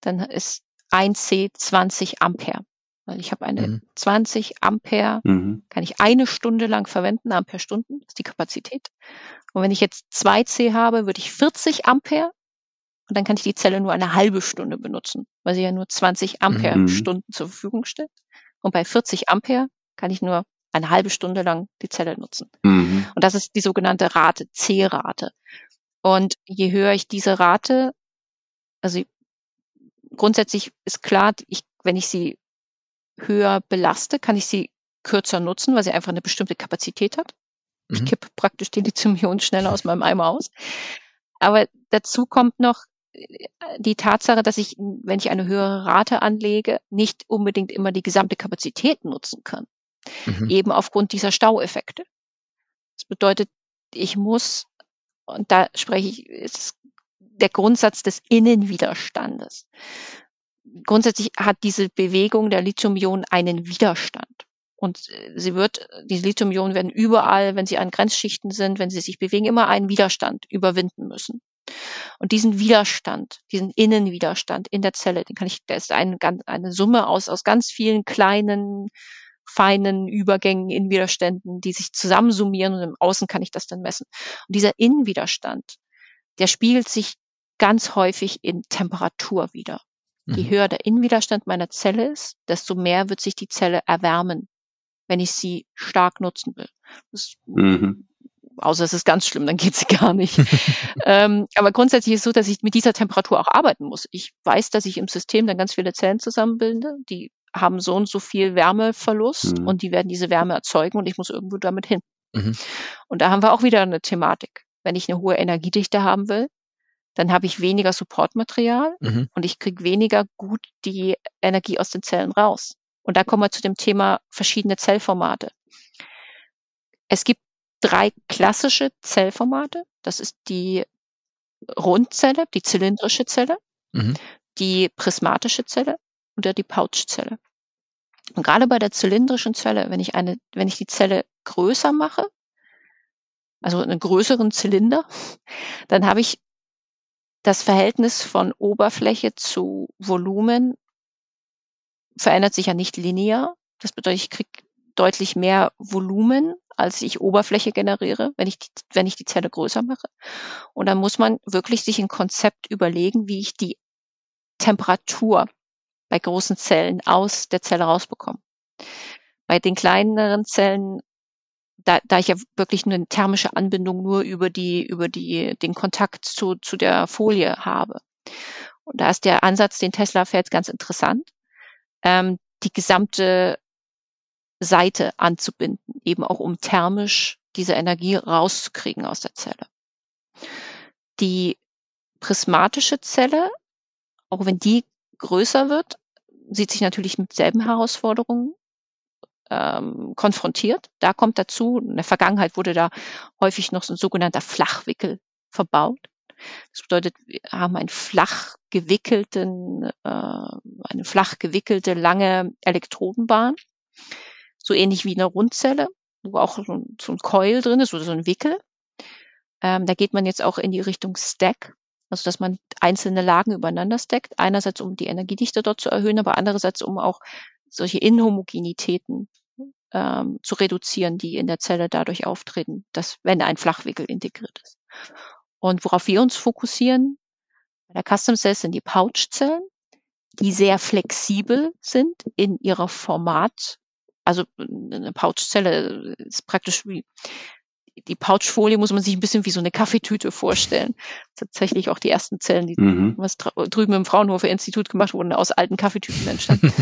dann ist ein C zwanzig Ampere. Weil ich habe eine mhm. zwanzig Ampere, mhm. kann ich eine Stunde lang verwenden, Ampere-Stunden, das ist die Kapazität. Und wenn ich jetzt zwei C habe, würde ich vierzig Ampere. Und dann kann ich die Zelle nur eine halbe Stunde benutzen, weil sie ja nur zwanzig Ampere-Stunden mhm. zur Verfügung stellt. Und bei vierzig Ampere kann ich nur eine halbe Stunde lang die Zelle nutzen. Mhm. Und das ist die sogenannte Rate, C-Rate. Und je höher ich diese Rate, also grundsätzlich ist klar, ich, wenn ich sie höher belaste, kann ich sie kürzer nutzen, weil sie einfach eine bestimmte Kapazität hat. Mhm. Ich kippe praktisch die Lithium-Ionen schneller aus meinem Eimer aus. Aber dazu kommt noch die Tatsache, dass ich, wenn ich eine höhere Rate anlege, nicht unbedingt immer die gesamte Kapazität nutzen kann. Mhm. Eben aufgrund dieser Staueffekte. Das bedeutet, ich muss, und da spreche ich, ist der Grundsatz des Innenwiderstandes. Grundsätzlich hat diese Bewegung der Lithium-Ionen einen Widerstand. Und sie wird, diese Lithium-Ionen werden überall, wenn sie an Grenzschichten sind, wenn sie sich bewegen, immer einen Widerstand überwinden müssen. Und diesen Widerstand, diesen Innenwiderstand in der Zelle, den kann ich, der ist ein, eine Summe aus, aus ganz vielen kleinen, feinen Übergängen in Widerständen, die sich zusammensummieren, und im Außen kann ich das dann messen. Und dieser Innenwiderstand, der spiegelt sich ganz häufig in Temperatur wider. Mhm. Je höher der Innenwiderstand meiner Zelle ist, desto mehr wird sich die Zelle erwärmen, wenn ich sie stark nutzen will. Das, mhm. Außer es ist ganz schlimm, dann geht sie gar nicht. ähm, aber grundsätzlich ist es so, dass ich mit dieser Temperatur auch arbeiten muss. Ich weiß, dass ich im System dann ganz viele Zellen zusammenbilde, die haben so und so viel Wärmeverlust mhm. und die werden diese Wärme erzeugen und ich muss irgendwo damit hin. Mhm. Und da haben wir auch wieder eine Thematik. Wenn ich eine hohe Energiedichte haben will, dann habe ich weniger Supportmaterial mhm. und ich kriege weniger gut die Energie aus den Zellen raus. Und da kommen wir zu dem Thema verschiedene Zellformate. Es gibt drei klassische Zellformate. Das ist die Rundzelle, die zylindrische Zelle, mhm. die prismatische Zelle oder die Pouchzelle. Und gerade bei der zylindrischen Zelle, wenn ich eine, wenn ich die Zelle größer mache, also einen größeren Zylinder, dann habe ich das Verhältnis von Oberfläche zu Volumen verändert sich ja nicht linear. Das bedeutet, ich kriege deutlich mehr Volumen, als ich Oberfläche generiere, wenn ich die, wenn ich die Zelle größer mache. Und dann muss man wirklich sich ein Konzept überlegen, wie ich die Temperatur bei großen Zellen aus der Zelle rausbekomme. Bei den kleineren Zellen, da, da ich ja wirklich eine thermische Anbindung nur über die, über die, den Kontakt zu, zu der Folie habe. Und da ist der Ansatz, den Tesla fährt, ganz interessant, die gesamte Seite anzubinden, eben auch um thermisch diese Energie rauszukriegen aus der Zelle. Die prismatische Zelle, auch wenn die größer wird, sieht sich natürlich mit selben Herausforderungen ähm, konfrontiert. Da kommt dazu, in der Vergangenheit wurde da häufig noch so ein sogenannter Flachwickel verbaut. Das bedeutet, wir haben einen flach gewickelten, äh, eine flach gewickelte lange Elektrodenbahn, so ähnlich wie eine Rundzelle, wo auch so ein, so ein Coil drin ist oder so ein Wickel. Ähm, da geht man jetzt auch in die Richtung Stack, also dass man einzelne Lagen übereinander stackt, einerseits um die Energiedichte dort zu erhöhen, aber andererseits um auch solche Inhomogenitäten ähm, zu reduzieren, die in der Zelle dadurch auftreten, dass wenn ein Flachwickel integriert ist. Und worauf wir uns fokussieren bei der Custom Cells sind die Pouchzellen, die sehr flexibel sind in ihrer Format. Also eine Pouchzelle ist praktisch wie die Pouchfolie muss man sich ein bisschen wie so eine Kaffeetüte vorstellen. Tatsächlich auch die ersten Zellen, die mhm. was drüben im Fraunhofer-Institut gemacht wurden, aus alten Kaffeetüten entstanden.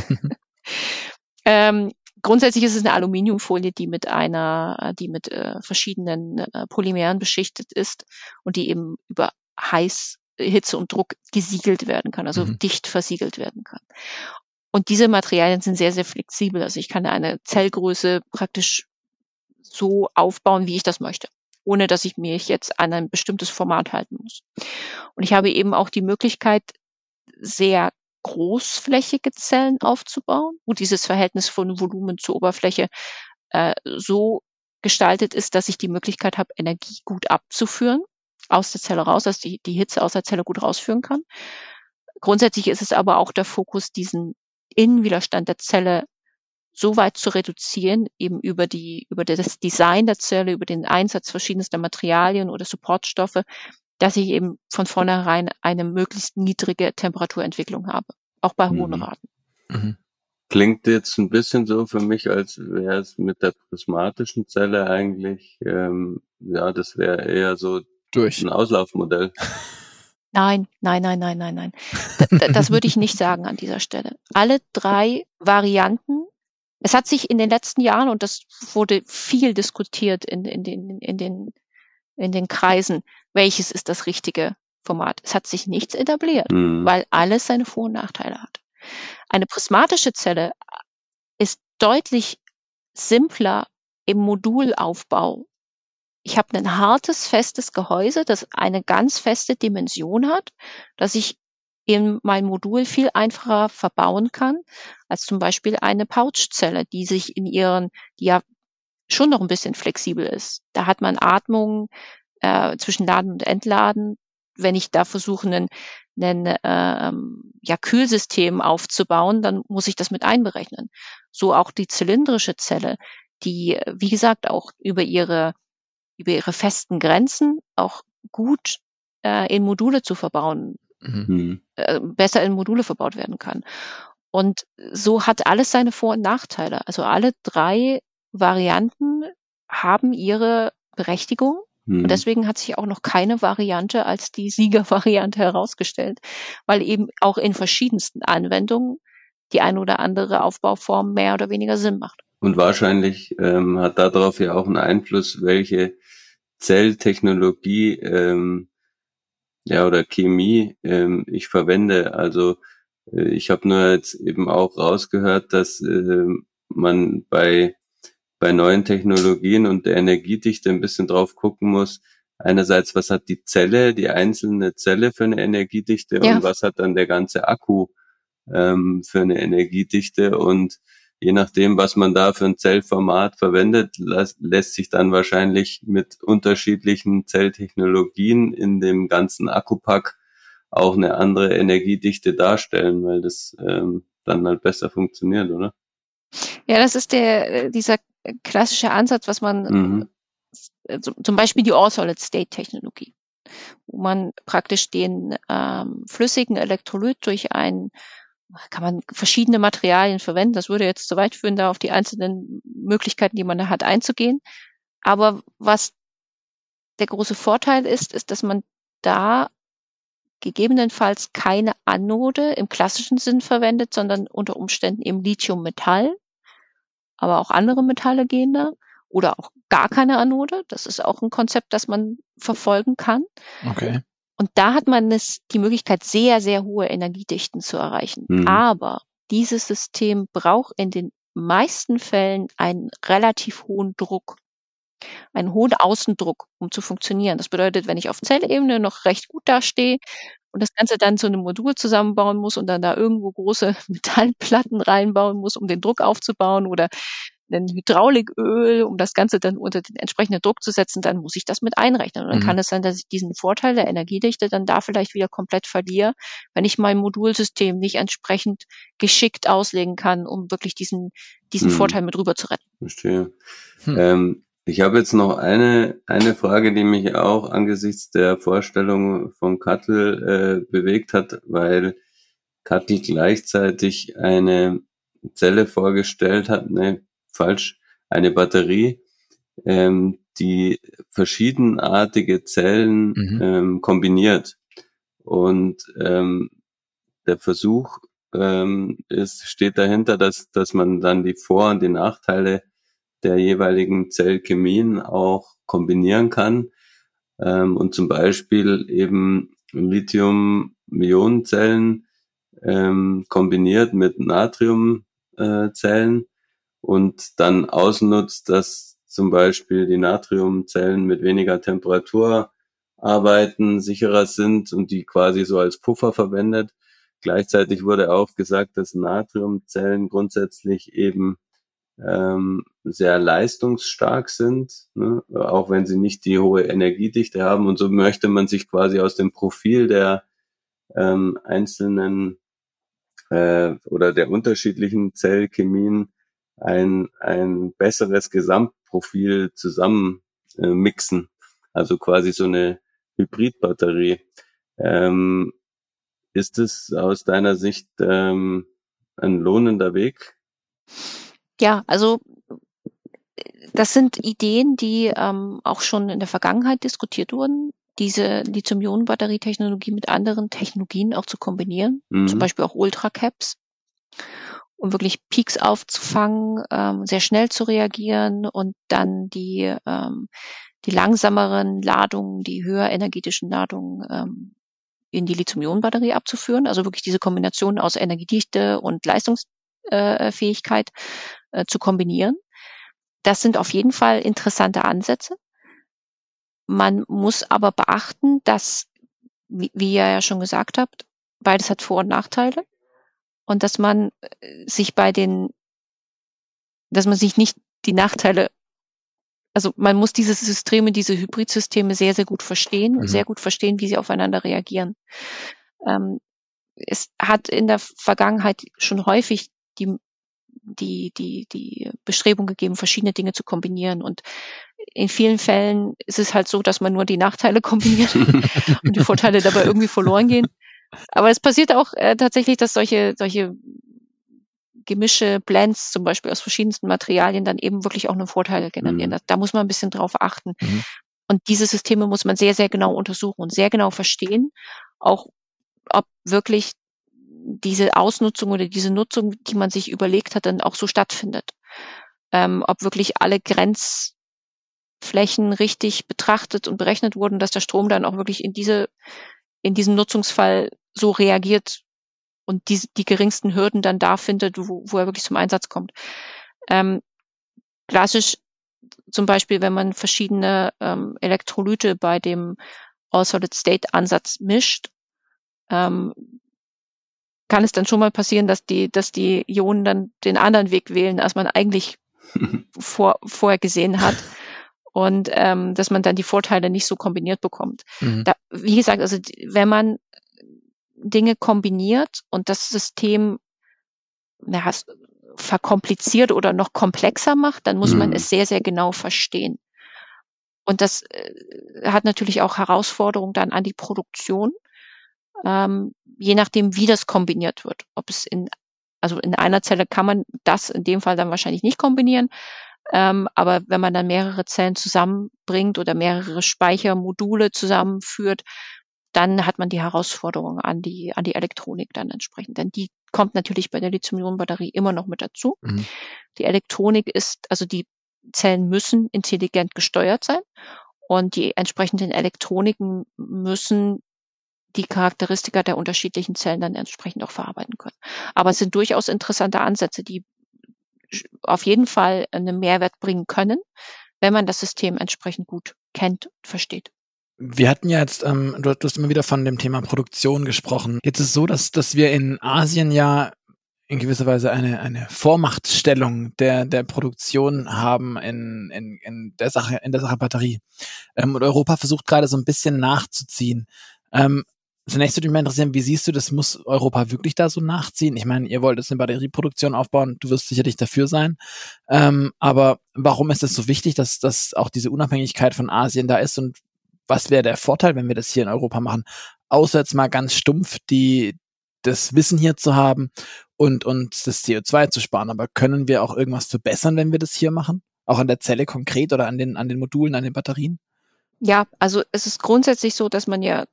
ähm, grundsätzlich ist es eine Aluminiumfolie, die mit einer, die mit äh, verschiedenen äh, Polymeren beschichtet ist und die eben über heiß, Hitze und Druck gesiegelt werden kann, also mhm. dicht versiegelt werden kann. Und diese Materialien sind sehr, sehr flexibel. Also ich kann eine Zellgröße praktisch so aufbauen, wie ich das möchte, ohne dass ich mich jetzt an ein bestimmtes Format halten muss. Und ich habe eben auch die Möglichkeit, sehr großflächige Zellen aufzubauen, wo dieses Verhältnis von Volumen zur Oberfläche äh, so gestaltet ist, dass ich die Möglichkeit habe, Energie gut abzuführen aus der Zelle raus, dass die, die Hitze aus der Zelle gut rausführen kann. Grundsätzlich ist es aber auch der Fokus, diesen Innenwiderstand der Zelle so weit zu reduzieren, eben über die, über das Design der Zelle, über den Einsatz verschiedenster Materialien oder Supportstoffe, dass ich eben von vornherein eine möglichst niedrige Temperaturentwicklung habe, auch bei hohen mhm. Raten. Mhm. Klingt jetzt ein bisschen so für mich, als wäre es mit der prismatischen Zelle eigentlich, ähm, ja, das wäre eher so durch ein Auslaufmodell. Nein, nein, nein, nein, nein, nein. Das, das würde ich nicht sagen an dieser Stelle. Alle drei Varianten, es hat sich in den letzten Jahren, und das wurde viel diskutiert in, in den, in den, in den Kreisen, welches ist das richtige Format. Es hat sich nichts etabliert, mhm. weil alles seine Vor- und Nachteile hat. Eine prismatische Zelle ist deutlich simpler im Modulaufbau. Ich habe ein hartes, festes Gehäuse, das eine ganz feste Dimension hat, dass ich in mein Modul viel einfacher verbauen kann, als zum Beispiel eine Pouchzelle, die sich in ihren, die ja schon noch ein bisschen flexibel ist. Da hat man Atmung äh, zwischen Laden und Entladen. Wenn ich da versuche, einen, einen äh, ja, Kühlsystem aufzubauen, dann muss ich das mit einberechnen. So auch die zylindrische Zelle, die, wie gesagt, auch über ihre über ihre festen Grenzen auch gut äh, in Module zu verbauen, mhm. äh, besser in Module verbaut werden kann. Und so hat alles seine Vor- und Nachteile. Also alle drei Varianten haben ihre Berechtigung. Mhm. Und deswegen hat sich auch noch keine Variante als die Siegervariante herausgestellt, weil eben auch in verschiedensten Anwendungen die eine oder andere Aufbauform mehr oder weniger Sinn macht. Und wahrscheinlich ähm, hat darauf ja auch einen Einfluss, welche Zelltechnologie ähm, ja oder Chemie ähm, ich verwende. Also äh, ich habe nur jetzt eben auch rausgehört, dass äh, man bei bei neuen Technologien und der Energiedichte ein bisschen drauf gucken muss. Einerseits, was hat die Zelle, die einzelne Zelle für eine Energiedichte ja. und was hat dann der ganze Akku ähm, für eine Energiedichte, und je nachdem, was man da für ein Zellformat verwendet, las- lässt sich dann wahrscheinlich mit unterschiedlichen Zelltechnologien in dem ganzen Akkupack auch eine andere Energiedichte darstellen, weil das ähm, dann halt besser funktioniert, oder? Ja, das ist der dieser klassische Ansatz, was man mhm. also zum Beispiel die All-Solid-State-Technologie, wo man praktisch den ähm, flüssigen Elektrolyt durch ein kann man verschiedene Materialien verwenden. Das würde jetzt zu weit führen, da auf die einzelnen Möglichkeiten, die man da hat, einzugehen. Aber was der große Vorteil ist, ist, dass man da gegebenenfalls keine Anode im klassischen Sinn verwendet, sondern unter Umständen eben Lithium-Metall, aber auch andere Metalle gehen da, oder auch gar keine Anode. Das ist auch ein Konzept, das man verfolgen kann. Okay. Und da hat man es, die Möglichkeit, sehr, sehr hohe Energiedichten zu erreichen. Mhm. Aber dieses System braucht in den meisten Fällen einen relativ hohen Druck, einen hohen Außendruck, um zu funktionieren. Das bedeutet, wenn ich auf Zellebene noch recht gut dastehe und das Ganze dann zu einem Modul zusammenbauen muss und dann da irgendwo große Metallplatten reinbauen muss, um den Druck aufzubauen, oder ein Hydrauliköl, um das Ganze dann unter den entsprechenden Druck zu setzen, dann muss ich das mit einrechnen. Und dann mhm. kann es sein, dass ich diesen Vorteil der Energiedichte dann da vielleicht wieder komplett verliere, wenn ich mein Modulsystem nicht entsprechend geschickt auslegen kann, um wirklich diesen diesen mhm. Vorteil mit rüber zu retten. Verstehe. Hm. Ähm, ich habe jetzt noch eine eine Frage, die mich auch angesichts der Vorstellung von C A T L äh, bewegt hat, weil C A T L gleichzeitig eine Zelle vorgestellt hat, ne, falsch, eine Batterie, ähm, die verschiedenartige Zellen mhm. ähm, kombiniert. Und ähm, der Versuch ähm, ist, steht dahinter, dass dass man dann die Vor- und die Nachteile der jeweiligen Zellchemien auch kombinieren kann ähm, und zum Beispiel eben Lithium-Ionenzellen ähm, kombiniert mit Natriumzellen äh, und dann ausnutzt, dass zum Beispiel die Natriumzellen mit weniger Temperatur arbeiten, sicherer sind und die quasi so als Puffer verwendet. Gleichzeitig wurde auch gesagt, dass Natriumzellen grundsätzlich eben ähm, sehr leistungsstark sind, ne? Auch wenn sie nicht die hohe Energiedichte haben. Und so möchte man sich quasi aus dem Profil der ähm, einzelnen äh, oder der unterschiedlichen Zellchemien ein ein besseres Gesamtprofil zusammen äh, mixen. Also quasi so eine Hybridbatterie. Ähm, ist es aus deiner Sicht ähm, ein lohnender Weg? Ja, also das sind Ideen, die ähm, auch schon in der Vergangenheit diskutiert wurden, diese Lithium-Ionen-Batterietechnologie mit anderen Technologien auch zu kombinieren, mhm. zum Beispiel auch Ultracaps, um wirklich Peaks aufzufangen, ähm, sehr schnell zu reagieren und dann die ähm, die langsameren Ladungen, die höher energetischen Ladungen ähm, in die Lithium-Ionen-Batterie abzuführen. Also wirklich diese Kombination aus Energiedichte und Leistungsfähigkeit äh, zu kombinieren. Das sind auf jeden Fall interessante Ansätze. Man muss aber beachten, dass, wie, wie ihr ja schon gesagt habt, beides hat Vor- und Nachteile und dass man sich bei den, dass man sich nicht die Nachteile Also man muss diese Systeme, diese Hybridsysteme sehr, sehr gut verstehen und mhm. sehr gut verstehen, wie sie aufeinander reagieren. Ähm, es hat in der Vergangenheit schon häufig die, die, die, die Bestrebung gegeben, verschiedene Dinge zu kombinieren. Und in vielen Fällen ist es halt so, dass man nur die Nachteile kombiniert und die Vorteile dabei irgendwie verloren gehen. Aber es passiert auch äh, tatsächlich, dass solche, solche Gemische, Blends zum Beispiel aus verschiedensten Materialien dann eben wirklich auch einen Vorteil generieren. Mhm. Da, da muss man ein bisschen drauf achten. Mhm. Und diese Systeme muss man sehr, sehr genau untersuchen und sehr genau verstehen, auch ob wirklich diese Ausnutzung oder diese Nutzung, die man sich überlegt hat, dann auch so stattfindet. Ähm, ob wirklich alle Grenzflächen richtig betrachtet und berechnet wurden, dass der Strom dann auch wirklich in diese, in diesem Nutzungsfall so reagiert und die, die geringsten Hürden dann da findet, wo, wo er wirklich zum Einsatz kommt. Ähm, klassisch zum Beispiel, wenn man verschiedene ähm, Elektrolyte bei dem All-Solid-State-Ansatz mischt, ähm, kann es dann schon mal passieren, dass die, dass die Ionen dann den anderen Weg wählen, als man eigentlich vor, vorher gesehen hat. Und ähm, dass man dann die Vorteile nicht so kombiniert bekommt. Mhm. Da, wie gesagt, also wenn man Dinge kombiniert und das System na, verkompliziert oder noch komplexer macht, dann muss mhm. man es sehr, sehr genau verstehen. Und das äh, hat natürlich auch Herausforderungen dann an die Produktion, ähm, je nachdem, wie das kombiniert wird. Ob es in, also in einer Zelle kann man das in dem Fall dann wahrscheinlich nicht kombinieren, ähm, aber wenn man dann mehrere Zellen zusammenbringt oder mehrere Speichermodule zusammenführt, dann hat man die Herausforderung an die an die Elektronik dann entsprechend. Denn die kommt natürlich bei der Lithium-Ionen-Batterie immer noch mit dazu. Mhm. Die Elektronik ist, also die Zellen müssen intelligent gesteuert sein und die entsprechenden Elektroniken müssen die Charakteristika der unterschiedlichen Zellen dann entsprechend auch verarbeiten können. Aber es sind durchaus interessante Ansätze, die auf jeden Fall einen Mehrwert bringen können, wenn man das System entsprechend gut kennt und versteht. Wir hatten ja jetzt, ähm, du hast immer wieder von dem Thema Produktion gesprochen. Jetzt ist es so, dass dass wir in Asien ja in gewisser Weise eine eine Vormachtstellung der der Produktion haben in in in der Sache in der Sache Batterie. Ähm, und Europa versucht gerade so ein bisschen nachzuziehen. Ähm, zunächst würde mich mal interessieren, wie siehst du, das muss Europa wirklich da so nachziehen? Ich meine, ihr wollt jetzt eine Batterieproduktion aufbauen, du wirst sicherlich dafür sein. Ähm, aber warum ist es so wichtig, dass dass auch diese Unabhängigkeit von Asien da ist und was wäre der Vorteil, wenn wir das hier in Europa machen? Außer jetzt mal ganz stumpf die das Wissen hier zu haben und, und das C O zwei zu sparen. Aber können wir auch irgendwas verbessern, wenn wir das hier machen? auch an der Zelle konkret oder an den, an den Modulen, an den Batterien? Ja, also es ist grundsätzlich so, dass man ja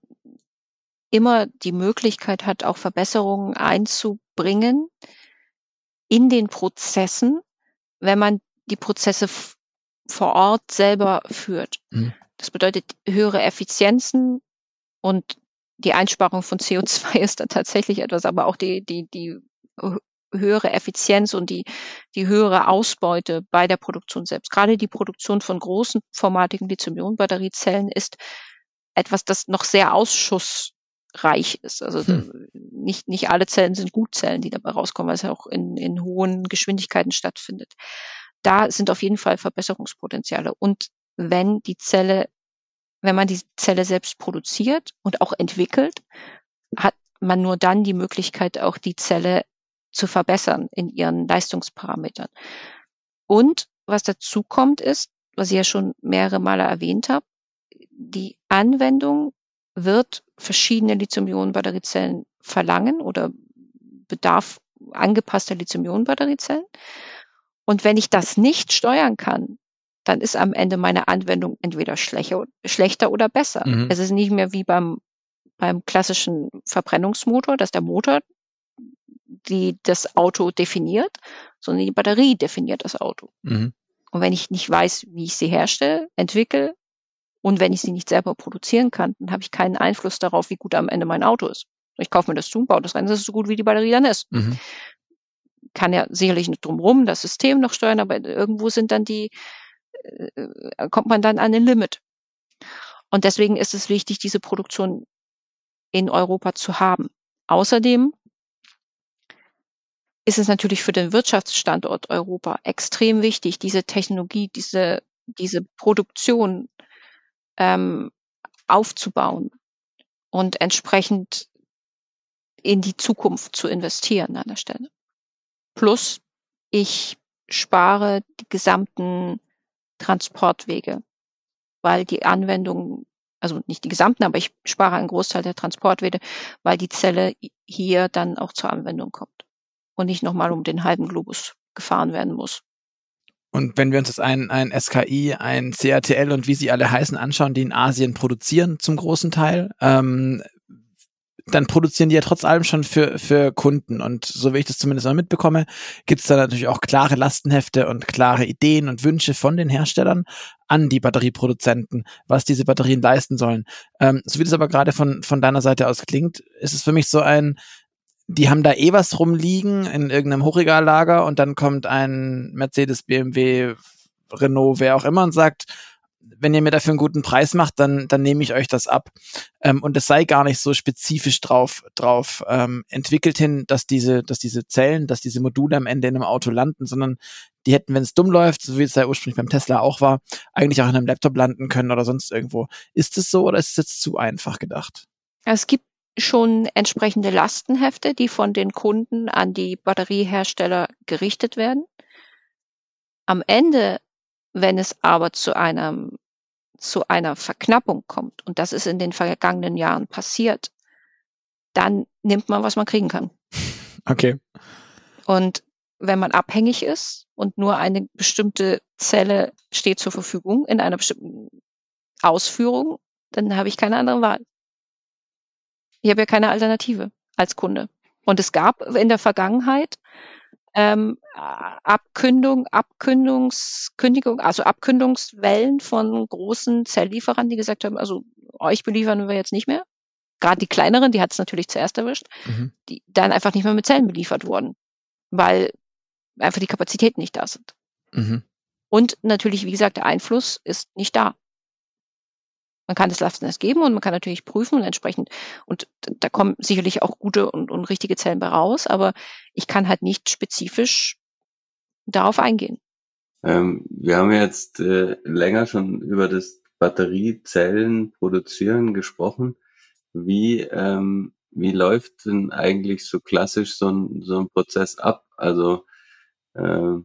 immer die Möglichkeit hat, auch Verbesserungen einzubringen in den Prozessen, wenn man die Prozesse f- vor Ort selber führt. Mhm. Das bedeutet höhere Effizienzen und die Einsparung von C O zwei ist da tatsächlich etwas, aber auch die, die, die höhere Effizienz und die, die höhere Ausbeute bei der Produktion selbst. Gerade die Produktion von großen formatigen Lithium-Ionen-Batteriezellen ist etwas, das noch sehr ausschussreich ist. Also hm. nicht, nicht alle Zellen sind Gutzellen, die dabei rauskommen, weil es ja auch in, in hohen Geschwindigkeiten stattfindet. Da sind auf jeden Fall Verbesserungspotenziale. Und wenn die Zelle, wenn man die Zelle selbst produziert und auch entwickelt, hat man nur dann die Möglichkeit, auch die Zelle zu verbessern in ihren Leistungsparametern. Und was dazu kommt ist, was ich ja schon mehrere Male erwähnt habe, die Anwendung wird verschiedene Lithium-Ionen-Batteriezellen verlangen oder bedarf angepasster Lithium-Ionen-Batteriezellen. Und wenn ich das nicht steuern kann, dann ist am Ende meine Anwendung entweder schlechter oder besser. Mhm. Es ist nicht mehr wie beim, beim klassischen Verbrennungsmotor, dass der Motor die das Auto definiert, sondern die Batterie definiert das Auto. Mhm. Und wenn ich nicht weiß, wie ich sie herstelle, entwickle und wenn ich sie nicht selber produzieren kann, dann habe ich keinen Einfluss darauf, wie gut am Ende mein Auto ist. Ich kaufe mir das zu und baue das rein, das ist so gut, wie die Batterie dann ist. Mhm. Kann ja sicherlich nicht drumherum das System noch steuern, aber irgendwo sind dann die, äh, kommt man dann an den Limit. Und deswegen ist es wichtig, diese Produktion in Europa zu haben. Außerdem ist es natürlich für den Wirtschaftsstandort Europa extrem wichtig, diese Technologie, diese, diese Produktion ähm, aufzubauen und entsprechend in die Zukunft zu investieren an der Stelle. Plus, ich spare die gesamten Transportwege, weil die Anwendung, also nicht die gesamten, aber ich spare einen Großteil der Transportwege, weil die Zelle hier dann auch zur Anwendung kommt und nicht nochmal um den halben Globus gefahren werden muss. Und wenn wir uns jetzt ein, ein S K I, ein C A T L und wie sie alle heißen anschauen, die in Asien produzieren zum großen Teil, ähm, dann produzieren die ja trotz allem schon für, für Kunden. Und so wie ich das zumindest mal mitbekomme, gibt es da natürlich auch klare Lastenhefte und klare Ideen und Wünsche von den Herstellern an die Batterieproduzenten, was diese Batterien leisten sollen. Ähm, so wie das aber gerade von, von deiner Seite aus klingt, ist es für mich so ein, die haben da eh was rumliegen in irgendeinem Hochregallager und dann kommt ein Mercedes, B M W, Renault, wer auch immer und sagt, wenn ihr mir dafür einen guten Preis macht, dann dann nehme ich euch das ab. Ähm, und es sei gar nicht so spezifisch drauf drauf ähm, entwickelt hin, dass diese dass diese Zellen, dass diese Module am Ende in einem Auto landen, sondern die hätten, wenn es dumm läuft, so wie es ja ursprünglich beim Tesla auch war, eigentlich auch in einem Laptop landen können oder sonst irgendwo. Ist es so oder ist es jetzt zu einfach gedacht? Es gibt schon entsprechende Lastenhefte, die von den Kunden an die Batteriehersteller gerichtet werden. Am Ende, wenn es aber zu einem, zu einer Verknappung kommt, und das ist in den vergangenen Jahren passiert, dann nimmt man, was man kriegen kann. Okay. Und wenn man abhängig ist und nur eine bestimmte Zelle steht zur Verfügung in einer bestimmten Ausführung, dann habe ich keine andere Wahl. Ich habe ja keine Alternative als Kunde. Und es gab in der Vergangenheit ähm, Abkündung, Abkündungs, Kündigung, also Abkündungswellen von großen Zelllieferern, die gesagt haben, also euch beliefern wir jetzt nicht mehr. Gerade die kleineren, die hat es natürlich zuerst erwischt, mhm. die dann einfach nicht mehr mit Zellen beliefert wurden, weil einfach die Kapazitäten nicht da sind. Mhm. Und natürlich, wie gesagt, der Einfluss ist nicht da. Man kann das Lastenheft geben und man kann natürlich prüfen und entsprechend, und da kommen sicherlich auch gute und, und richtige Zellen bei raus, aber ich kann halt nicht spezifisch darauf eingehen. Ähm, wir haben jetzt äh, länger schon über das Batteriezellenproduzieren gesprochen. Wie, ähm, wie läuft denn eigentlich so klassisch so ein, so ein Prozess ab? Also, äh,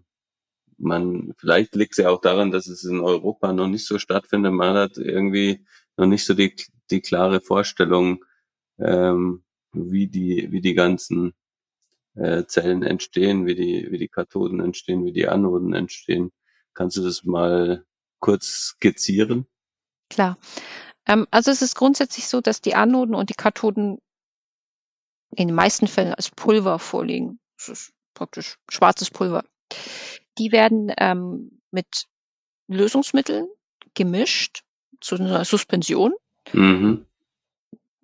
Man, vielleicht liegt es ja auch daran, dass es in Europa noch nicht so stattfindet. Man hat irgendwie noch nicht so die, die klare Vorstellung, ähm, wie die, wie die ganzen äh, Zellen entstehen, wie die, wie die Kathoden entstehen, wie die Anoden entstehen. Kannst du das mal kurz skizzieren? Klar. Also es ist grundsätzlich so, dass die Anoden und die Kathoden in den meisten Fällen als Pulver vorliegen. Das ist praktisch schwarzes Pulver. Die werden ähm, mit Lösungsmitteln gemischt zu einer Suspension. Mhm.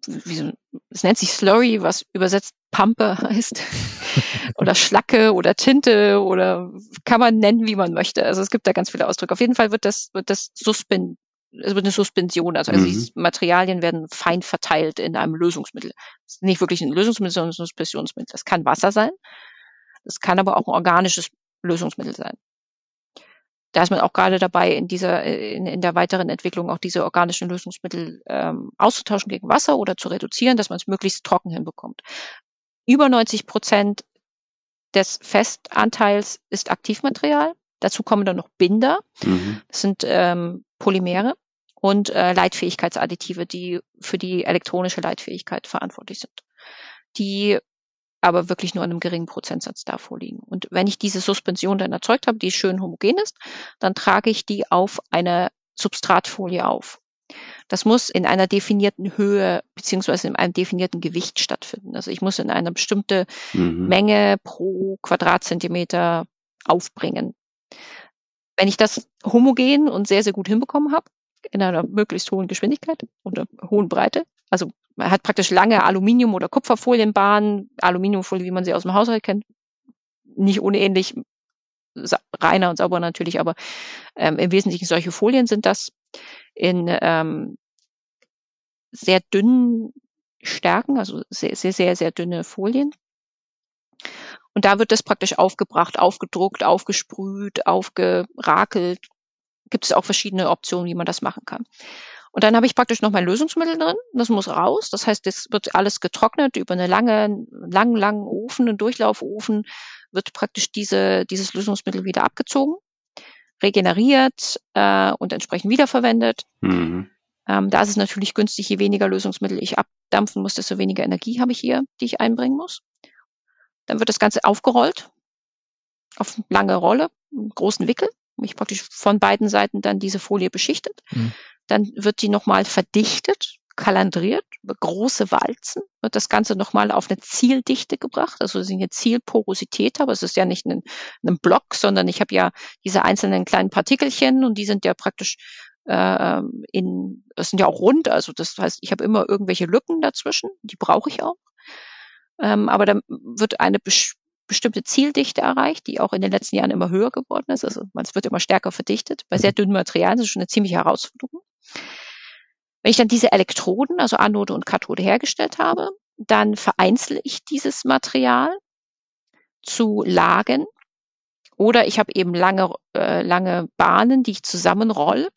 Wie so, es nennt sich Slurry, was übersetzt Pampe heißt. Oder Schlacke oder Tinte oder kann man nennen, wie man möchte. Also es gibt da ganz viele Ausdrücke. Auf jeden Fall wird das, wird das suspendiert. Es wird eine Suspension, also, also mhm. die Materialien werden fein verteilt in einem Lösungsmittel. Das ist nicht wirklich ein Lösungsmittel, sondern ein Suspensionsmittel. Das kann Wasser sein, das kann aber auch ein organisches Lösungsmittel sein. Da ist man auch gerade dabei, in dieser, in, in der weiteren Entwicklung auch diese organischen Lösungsmittel ähm, auszutauschen gegen Wasser oder zu reduzieren, dass man es möglichst trocken hinbekommt. Über neunzig Prozent des Festanteils ist Aktivmaterial. Dazu kommen dann noch Binder. Mhm. Das sind ähm, Polymere und äh, Leitfähigkeitsadditive, die für die elektronische Leitfähigkeit verantwortlich sind, die aber wirklich nur in einem geringen Prozentsatz da vorliegen. Und wenn ich diese Suspension dann erzeugt habe, die schön homogen ist, dann trage ich die auf eine Substratfolie auf. Das muss in einer definierten Höhe beziehungsweise in einem definierten Gewicht stattfinden. Also ich muss in einer bestimmte mhm. Menge pro Quadratzentimeter aufbringen. Wenn ich das homogen und sehr, sehr gut hinbekommen habe, in einer möglichst hohen Geschwindigkeit und einer hohen Breite, also man hat praktisch lange Aluminium- oder Kupferfolienbahnen, Aluminiumfolie, wie man sie aus dem Haushalt kennt, nicht unähnlich, reiner und sauberer natürlich, aber ähm, im Wesentlichen solche Folien sind das in ähm, sehr dünnen Stärken, also sehr, sehr, sehr, sehr dünne Folien. Und da wird das praktisch aufgebracht, aufgedruckt, aufgesprüht, aufgerakelt. Gibt es auch verschiedene Optionen, wie man das machen kann. Und dann habe ich praktisch noch mein Lösungsmittel drin. Das muss raus. Das heißt, das wird alles getrocknet über einen langen, langen, langen Ofen, einen Durchlaufofen, wird praktisch diese, dieses Lösungsmittel wieder abgezogen, regeneriert äh, und entsprechend wiederverwendet. Mhm. Ähm, da ist es natürlich günstig, je weniger Lösungsmittel ich abdampfen muss, desto weniger Energie habe ich hier, die ich einbringen muss. Dann wird das Ganze aufgerollt auf lange Rolle, einen großen Wickel, ich praktisch von beiden Seiten dann diese Folie beschichtet. Mhm. Dann wird die nochmal verdichtet, kalandriert, über große Walzen, wird das Ganze nochmal auf eine Zieldichte gebracht, also eine Zielporosität, aber es ist ja nicht ein, ein Block, sondern ich habe ja diese einzelnen kleinen Partikelchen und die sind ja praktisch äh, in, das sind ja auch rund, also das heißt, ich habe immer irgendwelche Lücken dazwischen, die brauche ich auch. Ähm, aber dann wird eine bes- bestimmte Zieldichte erreicht, die auch in den letzten Jahren immer höher geworden ist. Also man wird immer stärker verdichtet. Bei sehr dünnen Materialien ist das schon eine ziemliche Herausforderung. Wenn ich dann diese Elektroden, also Anode und Kathode, hergestellt habe, dann vereinzle ich dieses Material zu Lagen. Oder ich habe eben lange, äh, lange Bahnen, die ich zusammenrolle.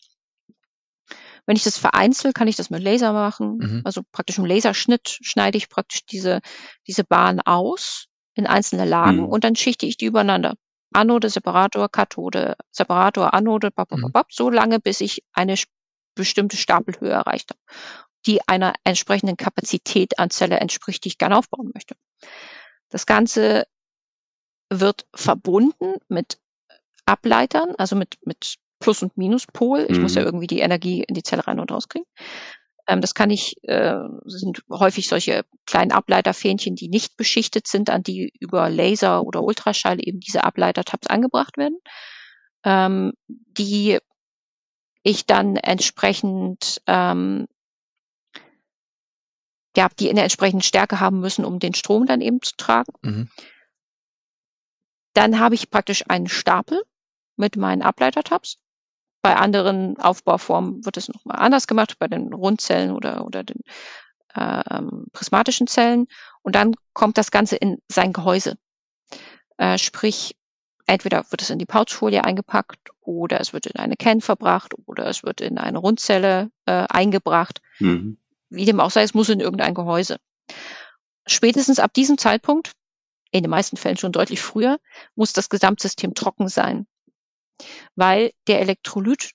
Wenn ich das vereinzel, kann ich das mit Laser machen. Mhm. Also praktisch im Laserschnitt schneide ich praktisch diese, diese Bahn aus in einzelne Lagen mhm. und dann schichte ich die übereinander. Anode, Separator, Kathode, Separator, Anode, babababab, mhm. so lange, bis ich eine bestimmte Stapelhöhe erreicht habe, die einer entsprechenden Kapazität an Zelle entspricht, die ich gerne aufbauen möchte. Das Ganze wird verbunden mit Ableitern, also mit, mit Plus- und Minuspol. Ich mhm. muss ja irgendwie die Energie in die Zelle rein und raus kriegen. Ähm, das kann ich, äh, sind häufig solche kleinen Ableiterfähnchen, die nicht beschichtet sind, an die über Laser oder Ultraschall eben diese Ableitertabs angebracht werden, ähm, die ich dann entsprechend, ähm, ja, die in der entsprechenden Stärke haben müssen, um den Strom dann eben zu tragen. Mhm. Dann habe ich praktisch einen Stapel mit meinen Ableitertabs. Bei anderen Aufbauformen wird es nochmal anders gemacht, bei den Rundzellen oder, oder den ähm, prismatischen Zellen. Und dann kommt das Ganze in sein Gehäuse. Äh, sprich, entweder wird es in die Pouchfolie eingepackt oder es wird in eine Can verbracht oder es wird in eine Rundzelle äh, eingebracht. Mhm. Wie dem auch sei, es muss in irgendein Gehäuse. Spätestens ab diesem Zeitpunkt, in den meisten Fällen schon deutlich früher, muss das Gesamtsystem trocken sein. Weil der Elektrolyt,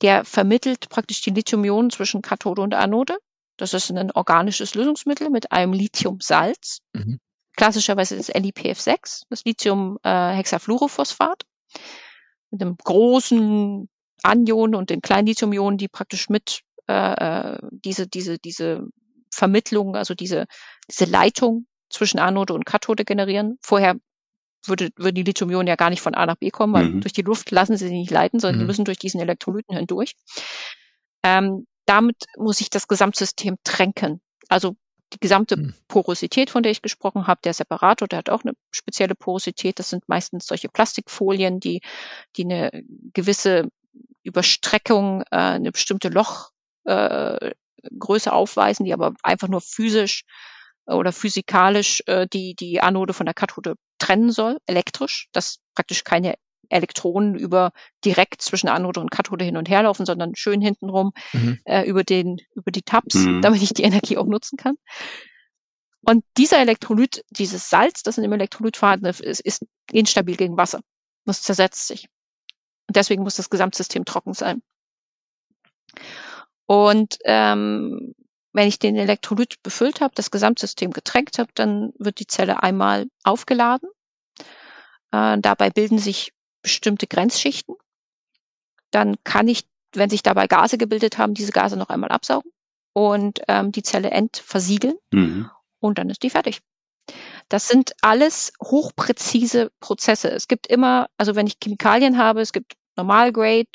der vermittelt praktisch die Lithium-Ionen zwischen Kathode und Anode. Das ist ein organisches Lösungsmittel mit einem Lithiumsalz. Mhm. Klassischerweise ist L I P F sechs, das Lithium-Hexafluorophosphat. mit einem großen Anionen und den kleinen Lithium-Ionen, die praktisch mit äh, diese diese diese Vermittlung, also diese diese Leitung zwischen Anode und Kathode generieren. Vorher würde würden die Lithium-Ionen ja gar nicht von A nach B kommen, weil mhm. durch die Luft lassen sie sich nicht leiten, sondern mhm. die müssen durch diesen Elektrolyten hindurch. Ähm, damit muss ich das Gesamtsystem tränken. Also die gesamte mhm. Porosität, von der ich gesprochen habe, der Separator, der hat auch eine spezielle Porosität. Das sind meistens solche Plastikfolien, die die eine gewisse Überstreckung, äh, eine bestimmte Lochgröße äh, aufweisen, die aber einfach nur physisch oder physikalisch äh, die die Anode von der Kathode trennen soll, elektrisch, dass praktisch keine Elektronen über direkt zwischen Anode und Kathode hin und her laufen, sondern schön hintenrum mhm. äh, über den über die Tabs, mhm. damit ich die Energie auch nutzen kann. Und dieser Elektrolyt, dieses Salz, das in dem Elektrolyt vorhanden ist, ist instabil gegen Wasser. Das zersetzt sich. Und deswegen muss das Gesamtsystem trocken sein. Und ähm, wenn ich den Elektrolyt befüllt habe, das Gesamtsystem getränkt habe, dann wird die Zelle einmal aufgeladen. Äh, dabei bilden sich bestimmte Grenzschichten. Dann kann ich, wenn sich dabei Gase gebildet haben, diese Gase noch einmal absaugen und ähm, die Zelle entversiegeln. Mhm. Und dann ist die fertig. Das sind alles hochpräzise Prozesse. Es gibt immer, also wenn ich Chemikalien habe, es gibt Normalgrade,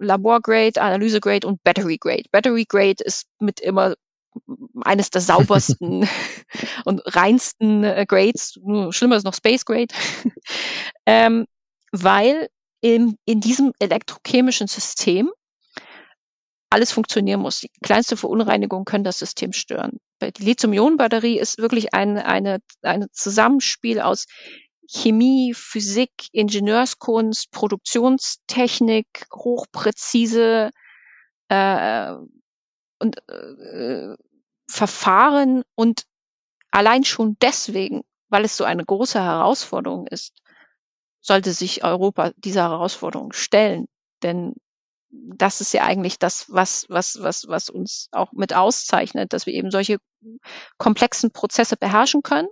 Laborgrade, Analysegrade und Batterygrade. Batterygrade ist mit immer eines der saubersten und reinsten äh, Grades. Schlimmer ist noch Spacegrade, ähm, weil in, in diesem elektrochemischen System alles funktionieren muss. Die kleinste Verunreinigung können das System stören. Die Lithium-Ionen-Batterie ist wirklich ein eine, eine Zusammenspiel aus Chemie, Physik, Ingenieurskunst, Produktionstechnik, hochpräzise äh, und äh, Verfahren. Und allein schon deswegen, weil es so eine große Herausforderung ist, sollte sich Europa dieser Herausforderung stellen. Denn das ist ja eigentlich das, was, was, was, was uns auch mit auszeichnet, dass wir eben solche komplexen Prozesse beherrschen können.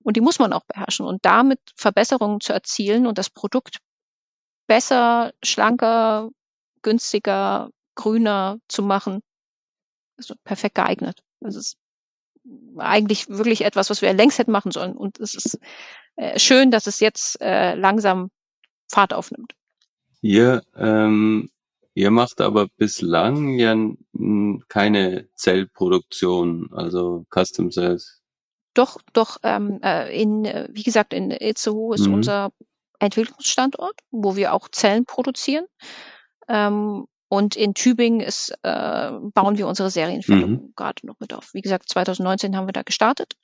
Und die muss man auch beherrschen. Und damit Verbesserungen zu erzielen und das Produkt besser, schlanker, günstiger, grüner zu machen, ist perfekt geeignet. Das ist eigentlich wirklich etwas, was wir längst hätten machen sollen. Und es ist äh, schön, dass es jetzt äh, langsam Fahrt aufnimmt. Hier, ähm Ihr macht aber bislang ja keine Zellproduktion, also Custom Cells. Doch, doch. Ähm, in wie gesagt, in Itzehoe ist mhm. unser Entwicklungsstandort, wo wir auch Zellen produzieren. Ähm, und in Tübingen ist, äh, bauen wir unsere Serienfertigung mhm. gerade noch mit auf. Wie gesagt, zwanzig neunzehn haben wir da gestartet.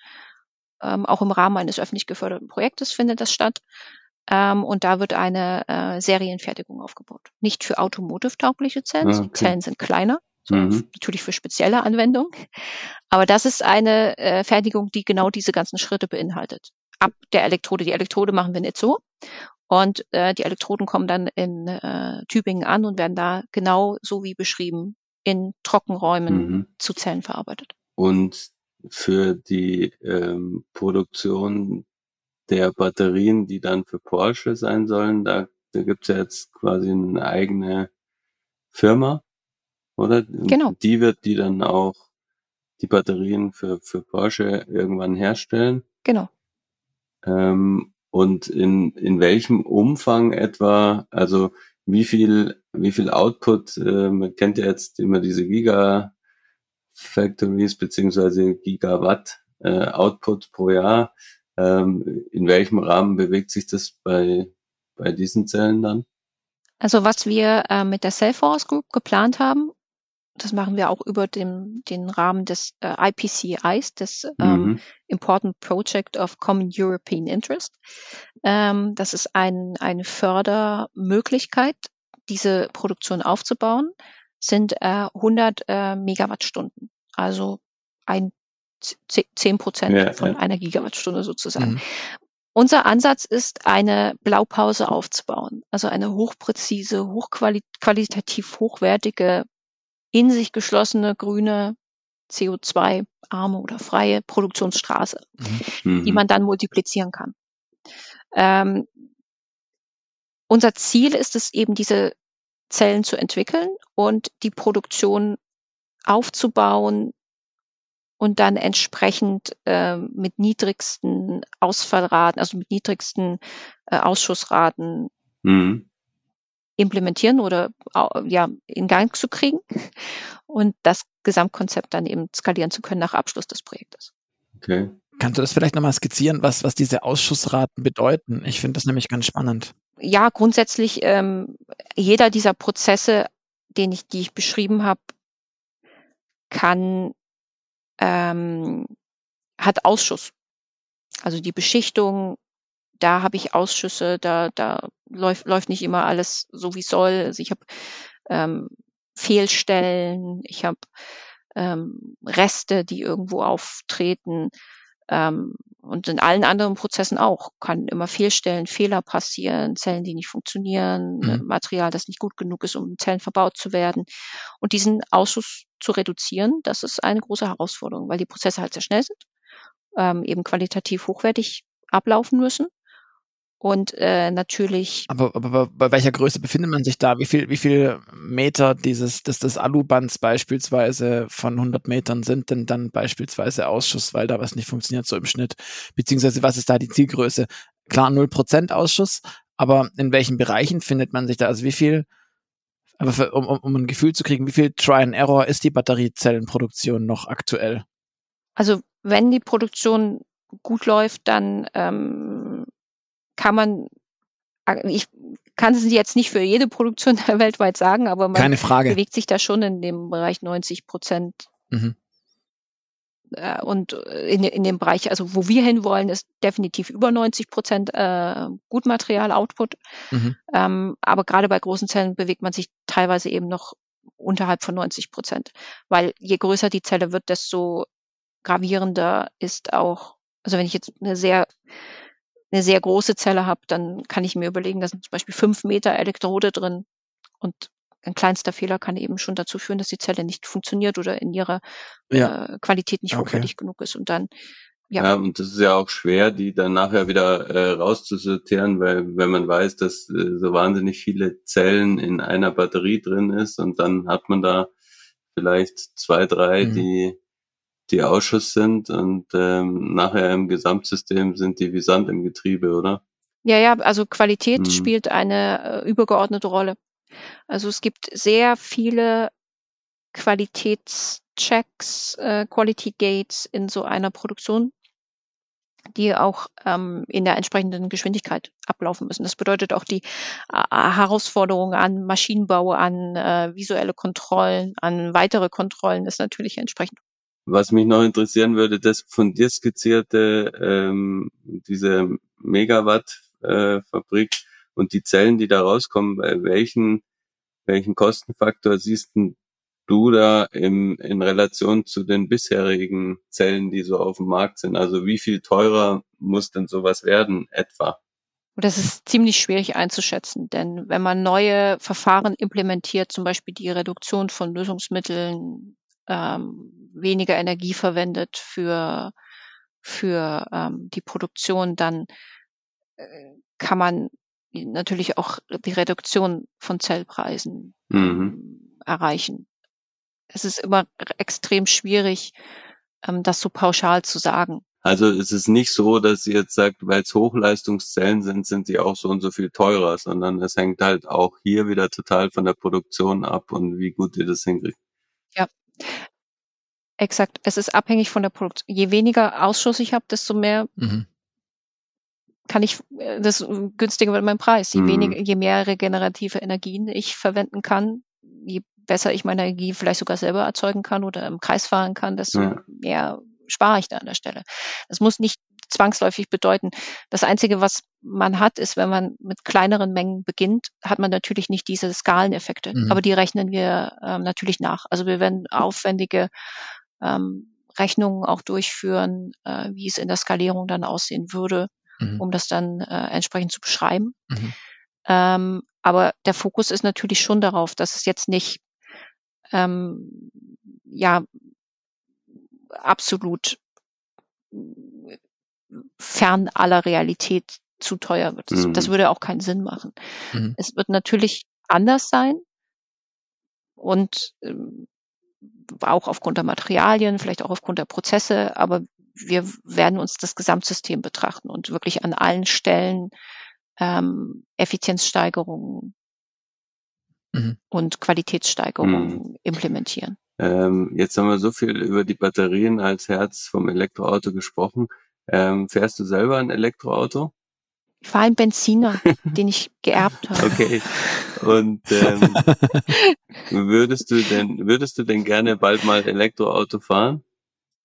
Ähm, auch im Rahmen eines öffentlich geförderten Projektes findet das statt. Ähm, und da wird eine äh, Serienfertigung aufgebaut. Nicht für automotive-taugliche Zellen. Okay. Die Zellen sind kleiner, so mhm. natürlich für spezielle Anwendungen. Aber das ist eine äh, Fertigung, die genau diese ganzen Schritte beinhaltet. Ab der Elektrode. Die Elektrode machen wir in Itzehoe. Und äh, die Elektroden kommen dann in äh, Tübingen an und werden da genau so wie beschrieben in Trockenräumen mhm. zu Zellen verarbeitet. Und für die ähm, Produktion der Batterien, die dann für Porsche sein sollen, da, da gibt's ja jetzt quasi eine eigene Firma, oder? Genau. Die wird die dann auch die Batterien für für Porsche irgendwann herstellen. Genau. Ähm, und in in welchem Umfang etwa? Also wie viel wie viel Output? Äh, man kennt ja jetzt immer diese Gigafactories beziehungsweise Gigawatt äh, Output pro Jahr. In welchem Rahmen bewegt sich das bei, bei diesen Zellen dann? Also was wir äh, mit der Cell Force Group geplant haben, das machen wir auch über dem, den Rahmen des äh, I P C E Is, des ähm, mhm. Important Project of Common European Interest. Ähm, das ist ein, eine Fördermöglichkeit, diese Produktion aufzubauen, sind äh, hundert äh, Megawattstunden, also ein zehn Prozent ja, von ja. einer Gigawattstunde sozusagen. Mhm. Unser Ansatz ist, eine Blaupause aufzubauen, also eine hochpräzise, hochqualitativ hochwertige, in sich geschlossene, grüne, C O zwei arme oder freie Produktionsstraße, mhm. die man dann multiplizieren kann. Ähm, Unser Ziel ist es eben, diese Zellen zu entwickeln und die Produktion aufzubauen und dann entsprechend äh, mit niedrigsten Ausfallraten, also mit niedrigsten äh, Ausschussraten mhm. implementieren oder ja in Gang zu kriegen und das Gesamtkonzept dann eben skalieren zu können nach Abschluss des Projektes. Okay. Kannst du das vielleicht nochmal skizzieren, was, was diese Ausschussraten bedeuten? Ich finde das nämlich ganz spannend. Ja, grundsätzlich ähm, jeder dieser Prozesse, den ich, die ich beschrieben habe, kann ähm, hat Ausschuss. Also die Beschichtung, da habe ich Ausschüsse, da da läuft läuft nicht immer alles so wie soll. Also ich habe ähm, Fehlstellen, ich habe ähm, Reste, die irgendwo auftreten. Ähm, und in allen anderen Prozessen auch kann immer Fehlstellen, Fehler passieren, Zellen, die nicht funktionieren, mhm. Material, das nicht gut genug ist, um Zellen verbaut zu werden. Und diesen Ausschuss zu reduzieren, das ist eine große Herausforderung, weil die Prozesse halt sehr schnell sind, ähm, eben qualitativ hochwertig ablaufen müssen. Und äh, natürlich. Aber, aber, aber bei welcher Größe befindet man sich da? Wie viel, wie viel Meter dieses des, des Alubands beispielsweise von hundert Metern sind denn dann beispielsweise Ausschuss, weil da was nicht funktioniert, so im Schnitt? Beziehungsweise was ist da die Zielgröße? Klar, null Prozent Ausschuss, aber in welchen Bereichen findet man sich da? Also wie viel, aber für, um, um ein Gefühl zu kriegen, wie viel Try and Error ist die Batteriezellenproduktion noch aktuell? Also wenn die Produktion gut läuft, dann ähm kann man, ich kann es jetzt nicht für jede Produktion weltweit sagen, aber man Keine Frage. bewegt sich da schon in dem Bereich neunzig Prozent. Mhm. Und in, in dem Bereich, also wo wir hinwollen, ist definitiv über neunzig Prozent äh, gut Material, Output. Mhm. Ähm, aber gerade bei großen Zellen bewegt man sich teilweise eben noch unterhalb von neunzig Prozent. Weil je größer die Zelle wird, desto gravierender ist auch, also wenn ich jetzt eine sehr eine sehr große Zelle habe, dann kann ich mir überlegen, da sind zum Beispiel fünf Meter Elektrode drin und ein kleinster Fehler kann eben schon dazu führen, dass die Zelle nicht funktioniert oder in ihrer ja. äh, Qualität nicht okay. hochwertig genug ist und dann ja. ja. Und das ist ja auch schwer, die dann nachher wieder äh, rauszusortieren, weil wenn man weiß, dass äh, so wahnsinnig viele Zellen in einer Batterie drin ist und dann hat man da vielleicht zwei, drei, mhm. die die Ausschuss sind und ähm, nachher im Gesamtsystem sind die wie Sand im Getriebe, oder? Ja, ja, also Qualität mhm. spielt eine äh, übergeordnete Rolle. Also es gibt sehr viele Qualitätschecks, äh, Quality Gates in so einer Produktion, die auch ähm, in der entsprechenden Geschwindigkeit ablaufen müssen. Das bedeutet auch die äh, Herausforderungen an Maschinenbau, an äh, visuelle Kontrollen, an weitere Kontrollen ist natürlich entsprechend. Was mich noch interessieren würde, das von dir skizzierte, ähm, diese Megawatt-Fabrik äh, und die Zellen, die da rauskommen, bei welchen, welchen Kostenfaktor siehst du da im, in Relation zu den bisherigen Zellen, die so auf dem Markt sind? Also wie viel teurer muss denn sowas werden, etwa? Das ist ziemlich schwierig einzuschätzen, denn wenn man neue Verfahren implementiert, zum Beispiel die Reduktion von Lösungsmitteln, Ähm, weniger Energie verwendet für für ähm, die Produktion, dann äh, kann man natürlich auch die Reduktion von Zellpreisen mhm. erreichen. Es ist immer extrem schwierig, ähm, das so pauschal zu sagen. Also es ist nicht so, dass ihr jetzt sagt, weil es Hochleistungszellen sind, sind die auch so und so viel teurer, sondern es hängt halt auch hier wieder total von der Produktion ab und wie gut ihr das hinkriegt. Ja. Exakt. Es ist abhängig von der Produktion. Je weniger Ausschuss ich habe, desto mehr mhm. kann ich, das günstiger wird mein Preis. Je mhm. weniger, je mehr regenerative Energien ich verwenden kann, je besser ich meine Energie vielleicht sogar selber erzeugen kann oder im Kreis fahren kann, desto ja. mehr spare ich da an der Stelle. Das muss nicht zwangsläufig bedeuten. Das Einzige, was man hat, ist, wenn man mit kleineren Mengen beginnt, hat man natürlich nicht diese Skaleneffekte. Mhm. Aber die rechnen wir ähm, natürlich nach. Also wir werden aufwendige ähm, Rechnungen auch durchführen, äh, wie es in der Skalierung dann aussehen würde, mhm. um das dann äh, entsprechend zu beschreiben. Mhm. Ähm, aber der Fokus ist natürlich schon darauf, dass es jetzt nicht ähm, ja absolut fern aller Realität zu teuer wird. Das, mhm. das würde auch keinen Sinn machen. Mhm. Es wird natürlich anders sein und ähm, auch aufgrund der Materialien, vielleicht auch aufgrund der Prozesse, aber wir werden uns das Gesamtsystem betrachten und wirklich an allen Stellen ähm, Effizienzsteigerungen mhm. und Qualitätssteigerungen mhm. implementieren. Ähm, jetzt haben wir so viel über die Batterien als Herz vom Elektroauto gesprochen. Ähm, fährst du selber ein Elektroauto? Ich fahre einen Benziner, den ich geerbt habe. Okay. Und ähm, würdest du denn würdest du denn gerne bald mal Elektroauto fahren?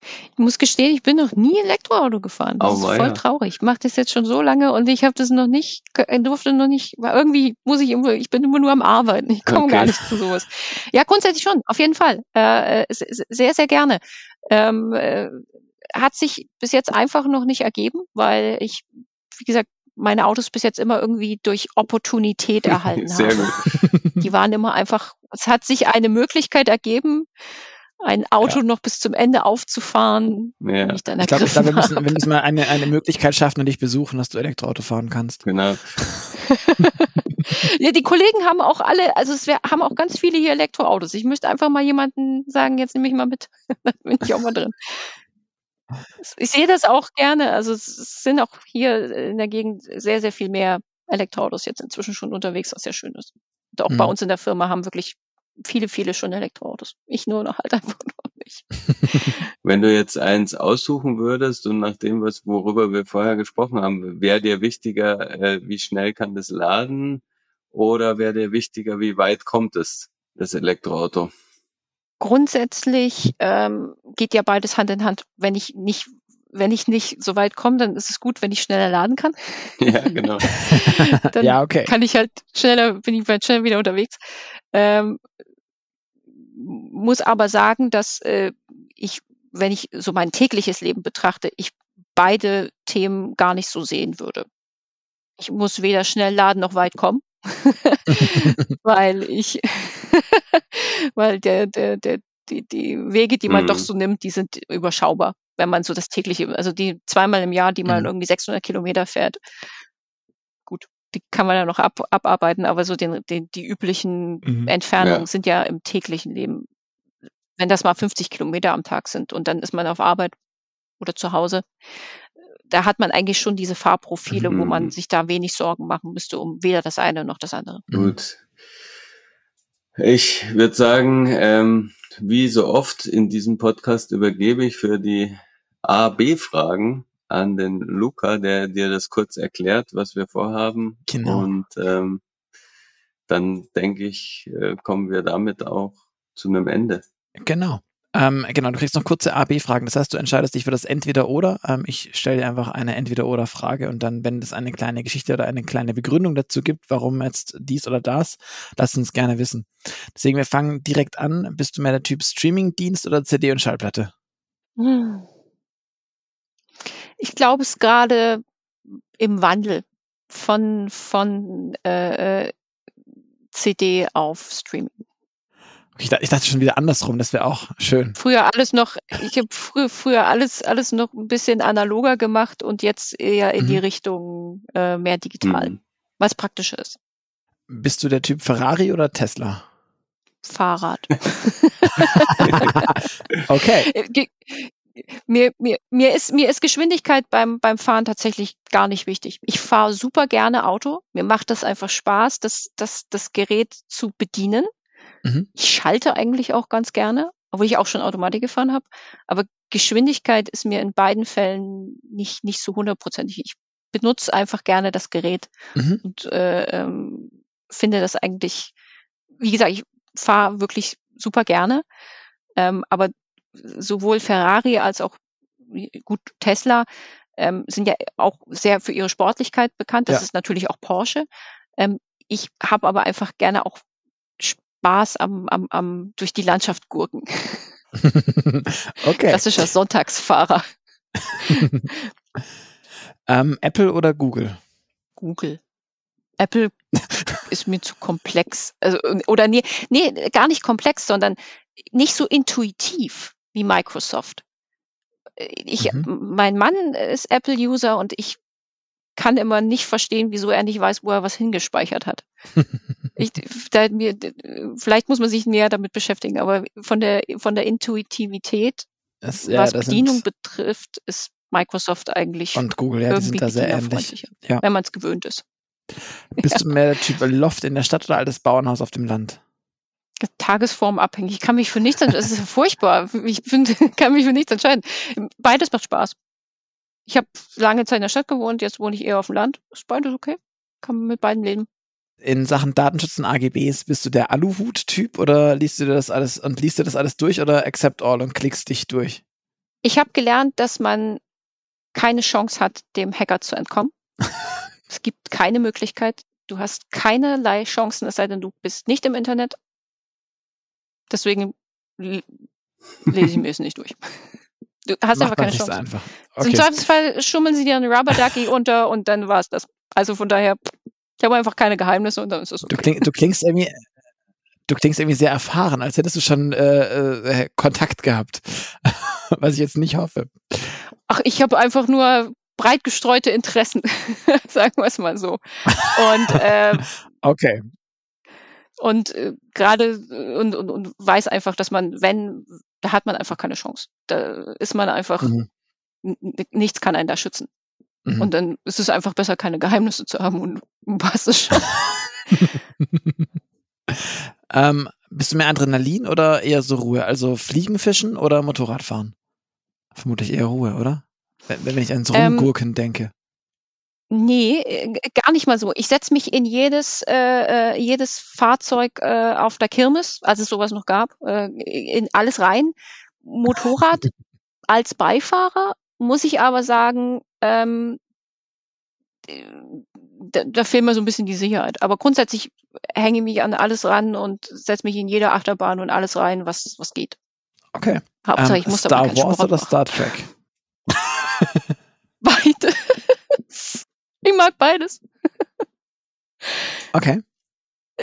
Ich muss gestehen, ich bin noch nie Elektroauto gefahren. Das oh, ist voll ja. traurig. Ich mache das jetzt schon so lange und ich habe das noch nicht, durfte noch nicht, weil irgendwie muss ich immer, ich bin immer nur am Arbeiten. Ich komme okay. gar nicht zu sowas. Ja, grundsätzlich schon, auf jeden Fall. Äh, sehr, sehr gerne. Ähm, äh, hat sich bis jetzt einfach noch nicht ergeben, weil ich, wie gesagt, meine Autos bis jetzt immer irgendwie durch Opportunität erhalten sehr habe. Gut. Die waren immer einfach, es hat sich eine Möglichkeit ergeben, ein Auto ja. noch bis zum Ende aufzufahren. Ja. Ich, ich glaube, glaub, wir müssen, wir müssen mal eine, eine Möglichkeit schaffen und dich besuchen, dass du Elektroauto fahren kannst. Genau. Ja, die Kollegen haben auch alle, also es wär, haben auch ganz viele hier Elektroautos. Ich müsste einfach mal jemanden sagen, jetzt nehme ich mal mit. Dann bin ich auch mal drin. Ich sehe das auch gerne. Also es sind auch hier in der Gegend sehr, sehr viel mehr Elektroautos jetzt inzwischen schon unterwegs, was sehr schön ist. Und auch mhm. bei uns in der Firma haben wirklich viele, viele schon Elektroautos. Ich nur noch halt einfach noch nicht. Wenn du jetzt eins aussuchen würdest und nach dem, was worüber wir vorher gesprochen haben, wäre dir wichtiger, äh, wie schnell kann das laden oder wäre dir wichtiger, wie weit kommt es, das Elektroauto? Grundsätzlich ähm, geht ja beides Hand in Hand. Wenn ich nicht Wenn ich nicht so weit komme, dann ist es gut, wenn ich schneller laden kann. Ja, genau. Dann ja, okay. kann ich halt schneller, bin ich halt schneller wieder unterwegs. Ähm, muss aber sagen, dass äh, ich, wenn ich so mein tägliches Leben betrachte, ich beide Themen gar nicht so sehen würde. Ich muss weder schnell laden noch weit kommen, weil ich, weil der, der, der, die, die Wege, die man mhm. doch so nimmt, die sind überschaubar. Wenn man so das tägliche, also die zweimal im Jahr, die man mhm. irgendwie sechshundert Kilometer fährt, gut, die kann man ja noch ab, abarbeiten, aber so den, den, die üblichen mhm. Entfernungen ja. sind ja im täglichen Leben. Wenn das mal fünfzig Kilometer am Tag sind und dann ist man auf Arbeit oder zu Hause, da hat man eigentlich schon diese Fahrprofile, mhm. wo man sich da wenig Sorgen machen müsste um weder das eine noch das andere. Gut. Ich würde sagen, ähm, wie so oft in diesem Podcast übergebe ich für die A B Fragen an den Luca, der dir das kurz erklärt, was wir vorhaben. Genau. Und ähm, dann denke ich, äh, kommen wir damit auch zu einem Ende. Genau. Ähm, genau, du kriegst noch kurze A B Fragen. Das heißt, du entscheidest dich für das Entweder-Oder. Ähm, ich stelle dir einfach eine Entweder-Oder-Frage und dann, wenn es eine kleine Geschichte oder eine kleine Begründung dazu gibt, warum jetzt dies oder das, lass uns gerne wissen. Deswegen, wir fangen direkt an. Bist du mehr der Typ Streaming-Dienst oder C D und Schallplatte? Hm. Ich glaube, es ist gerade im Wandel von, von äh, C D auf Streaming. Ich dachte schon wieder andersrum, das wäre auch schön. Früher alles noch, ich habe früher, früher alles, alles noch ein bisschen analoger gemacht und jetzt eher in mhm. die Richtung äh, mehr digital, mhm. was praktischer ist. Bist du der Typ Ferrari oder Tesla? Fahrrad. Okay. Mir, mir, mir ist, mir ist Geschwindigkeit beim, beim Fahren tatsächlich gar nicht wichtig. Ich fahre super gerne Auto. Mir macht das einfach Spaß, das, das, das Gerät zu bedienen. Mhm. Ich schalte eigentlich auch ganz gerne, obwohl ich auch schon Automatik gefahren habe. Aber Geschwindigkeit ist mir in beiden Fällen nicht, nicht so hundertprozentig. Ich benutze einfach gerne das Gerät mhm. und äh, ähm, finde das eigentlich, wie gesagt, ich fahre wirklich super gerne. Ähm, aber sowohl Ferrari als auch gut Tesla ähm, sind ja auch sehr für ihre Sportlichkeit bekannt. Das ja. ist natürlich auch Porsche. Ähm, ich habe aber einfach gerne auch Spaß am, am, am durch die Landschaft gurken. Okay. Klassischer Sonntagsfahrer. ähm, Apple oder Google? Google. Apple ist mir zu komplex. Also, oder nee, nee, gar nicht komplex, sondern nicht so intuitiv wie Microsoft. Ich, mhm. Mein Mann ist Apple-User und ich kann immer nicht verstehen, wieso er nicht weiß, wo er was hingespeichert hat. Ich, da, mir, vielleicht muss man sich näher damit beschäftigen, aber von der, von der Intuitivität, das, ja, was Bedienung betrifft, ist Microsoft eigentlich und Google, ja, die sind da sehr ähnlich, ja. Wenn man es gewöhnt ist. Bist ja. du mehr der Typ Loft in der Stadt oder altes Bauernhaus auf dem Land? Tagesformabhängig. Ich kann mich für nichts entscheiden. Das ist furchtbar. Ich bin, kann mich für nichts entscheiden. Beides macht Spaß. Ich habe lange Zeit in der Stadt gewohnt, jetzt wohne ich eher auf dem Land. Ist beides okay. Kann man mit beiden leben. In Sachen Datenschutz und A G Bs, bist du der Aluhut-Typ oder liest du das alles und liest du das alles durch oder accept all und klickst dich durch? Ich habe gelernt, dass man keine Chance hat, dem Hacker zu entkommen. Es gibt keine Möglichkeit. Du hast keinerlei Chancen, es sei denn, du bist nicht im Internet. Deswegen lese ich mir es nicht durch. Du hast einfach keine Chance. Einfach. Okay. Im Zweifelsfall schummeln sie dir einen Rubber-Ducky unter und dann war es das. Also von daher, ich habe einfach keine Geheimnisse und dann ist es okay. Du, kling, du, klingst, irgendwie, du klingst irgendwie sehr erfahren, als hättest du schon äh, äh, Kontakt gehabt. Was ich jetzt nicht hoffe. Ach, ich habe einfach nur breit gestreute Interessen, sagen wir es mal so. Und äh, okay. Und äh, gerade und, und, und weiß einfach, dass man, wenn, da hat man einfach keine Chance. Da ist man einfach, mhm. n- nichts kann einen da schützen. Mhm. Und dann ist es einfach besser, keine Geheimnisse zu haben und was ist schon. ähm, bist du mehr Adrenalin oder eher so Ruhe? Also Fliegen, Fischen oder Motorradfahren? Vermutlich eher Ruhe, oder? Wenn, wenn ich ans Rumgurken ähm, denke. Nee, gar nicht mal so. Ich setze mich in jedes äh, jedes Fahrzeug äh, auf der Kirmes, als es sowas noch gab, äh, in alles rein. Motorrad als Beifahrer, muss ich aber sagen, ähm, da, da fehlt mir so ein bisschen die Sicherheit. Aber grundsätzlich hänge ich mich an alles ran und setze mich in jede Achterbahn und alles rein, was was geht. Okay. Hauptsache, ich um, muss Star aber keinen Wars Sport oder machen. Star Trek? Beides. Ich mag beides. Okay.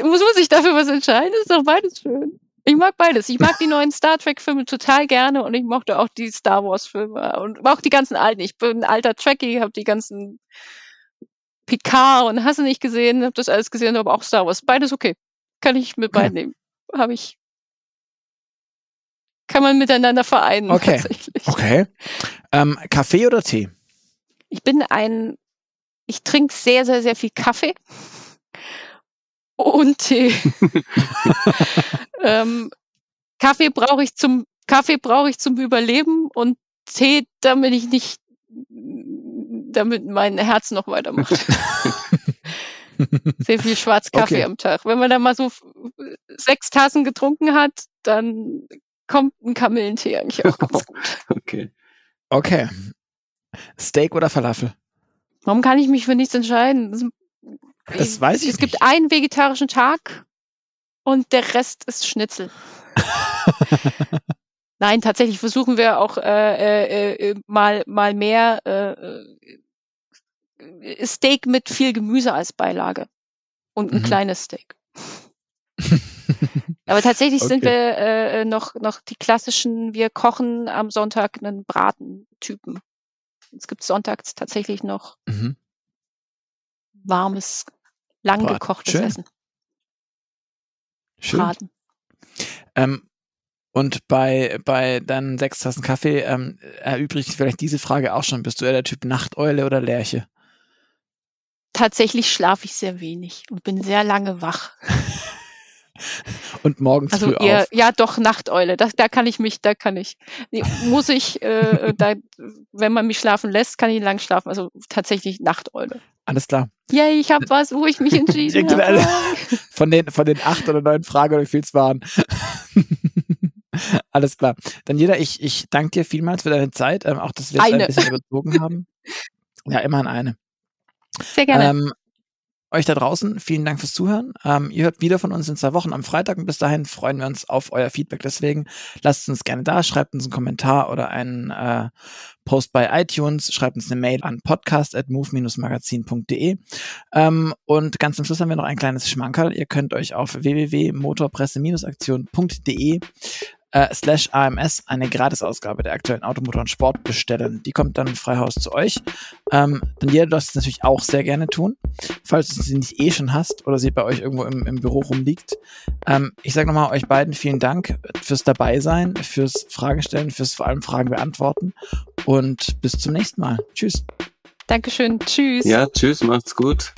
Muss man sich dafür was entscheiden? Ist doch beides schön. Ich mag beides. Ich mag die neuen Star Trek-Filme total gerne und ich mochte auch die Star Wars-Filme und auch die ganzen alten. Ich bin ein alter Trekkie, habe die ganzen Picard und hast du nicht gesehen, habe das alles gesehen, aber auch Star Wars. Beides okay. Kann ich mit beiden nehmen. Habe ich. Kann man miteinander vereinen. Okay. Tatsächlich. Okay. Ähm, Kaffee oder Tee? Ich bin ein, ich trinke sehr, sehr, sehr viel Kaffee und Tee. ähm, Kaffee brauche ich zum, Kaffee brauche ich zum Überleben und Tee, damit ich nicht, damit mein Herz noch weitermacht. Sehr viel Schwarzkaffee okay. am Tag. Wenn man da mal so sechs Tassen getrunken hat, dann kommt ein Kamillentee eigentlich auch ganz gut. Okay. Okay. Steak oder Falafel? Warum kann ich mich für nichts entscheiden? Das, das weiß ich es nicht. Es gibt einen vegetarischen Tag und der Rest ist Schnitzel. Nein, tatsächlich versuchen wir auch äh, äh, mal, mal mehr äh, Steak mit viel Gemüse als Beilage und ein mhm. kleines Steak. Aber tatsächlich okay. sind wir äh, noch, noch die klassischen, wir kochen am Sonntag einen Bratentypen. Es gibt sonntags tatsächlich noch mhm. warmes, lang Braten. gekochtes Schön. Essen. Schön. Braten. Ähm, und bei, bei deinen sechs Tassen Kaffee ähm, erübrigt vielleicht diese Frage auch schon. Bist du eher der Typ Nachteule oder Lerche? Tatsächlich schlafe ich sehr wenig und bin sehr lange wach. Und morgens also früh eher, auf. Ja, doch, Nachteule. Das, da kann ich mich, da kann ich. Nee, muss ich, äh, da, wenn man mich schlafen lässt, kann ich lang schlafen. Also tatsächlich Nachteule. Alles klar. Yay, ich habe was, wo ich mich entschieden habe. Von den, von den acht oder neun Fragen, oder wie viel es waren. Alles klar. Daniela, ich, ich danke dir vielmals für deine Zeit. Ähm, auch, dass wir jetzt eine. ein bisschen überzogen haben. Ja, immerhin eine. Sehr gerne. Ähm, Euch da draußen, vielen Dank fürs Zuhören. Ähm, ihr hört wieder von uns in zwei Wochen am Freitag und bis dahin freuen wir uns auf euer Feedback. Deswegen lasst uns gerne da, schreibt uns einen Kommentar oder einen äh, Post bei iTunes, schreibt uns eine Mail an podcast at move dash magazin punkt de. Ähm, und ganz zum Schluss haben wir noch ein kleines Schmankerl. Ihr könnt euch auf w w w punkt motorpresse dash aktion punkt de äh, slash A M S eine Gratisausgabe der aktuellen Automotor- und Sport bestellen. Die kommt dann frei Haus zu euch. Ähm, Daniela, du darfst es natürlich auch sehr gerne tun, falls du sie nicht eh schon hast oder sie bei euch irgendwo im, im Büro rumliegt. Ähm, ich sage nochmal euch beiden vielen Dank fürs Dabeisein, fürs Fragen stellen, fürs vor allem Fragen beantworten und bis zum nächsten Mal. Tschüss. Dankeschön. Tschüss. Ja, tschüss. Macht's gut.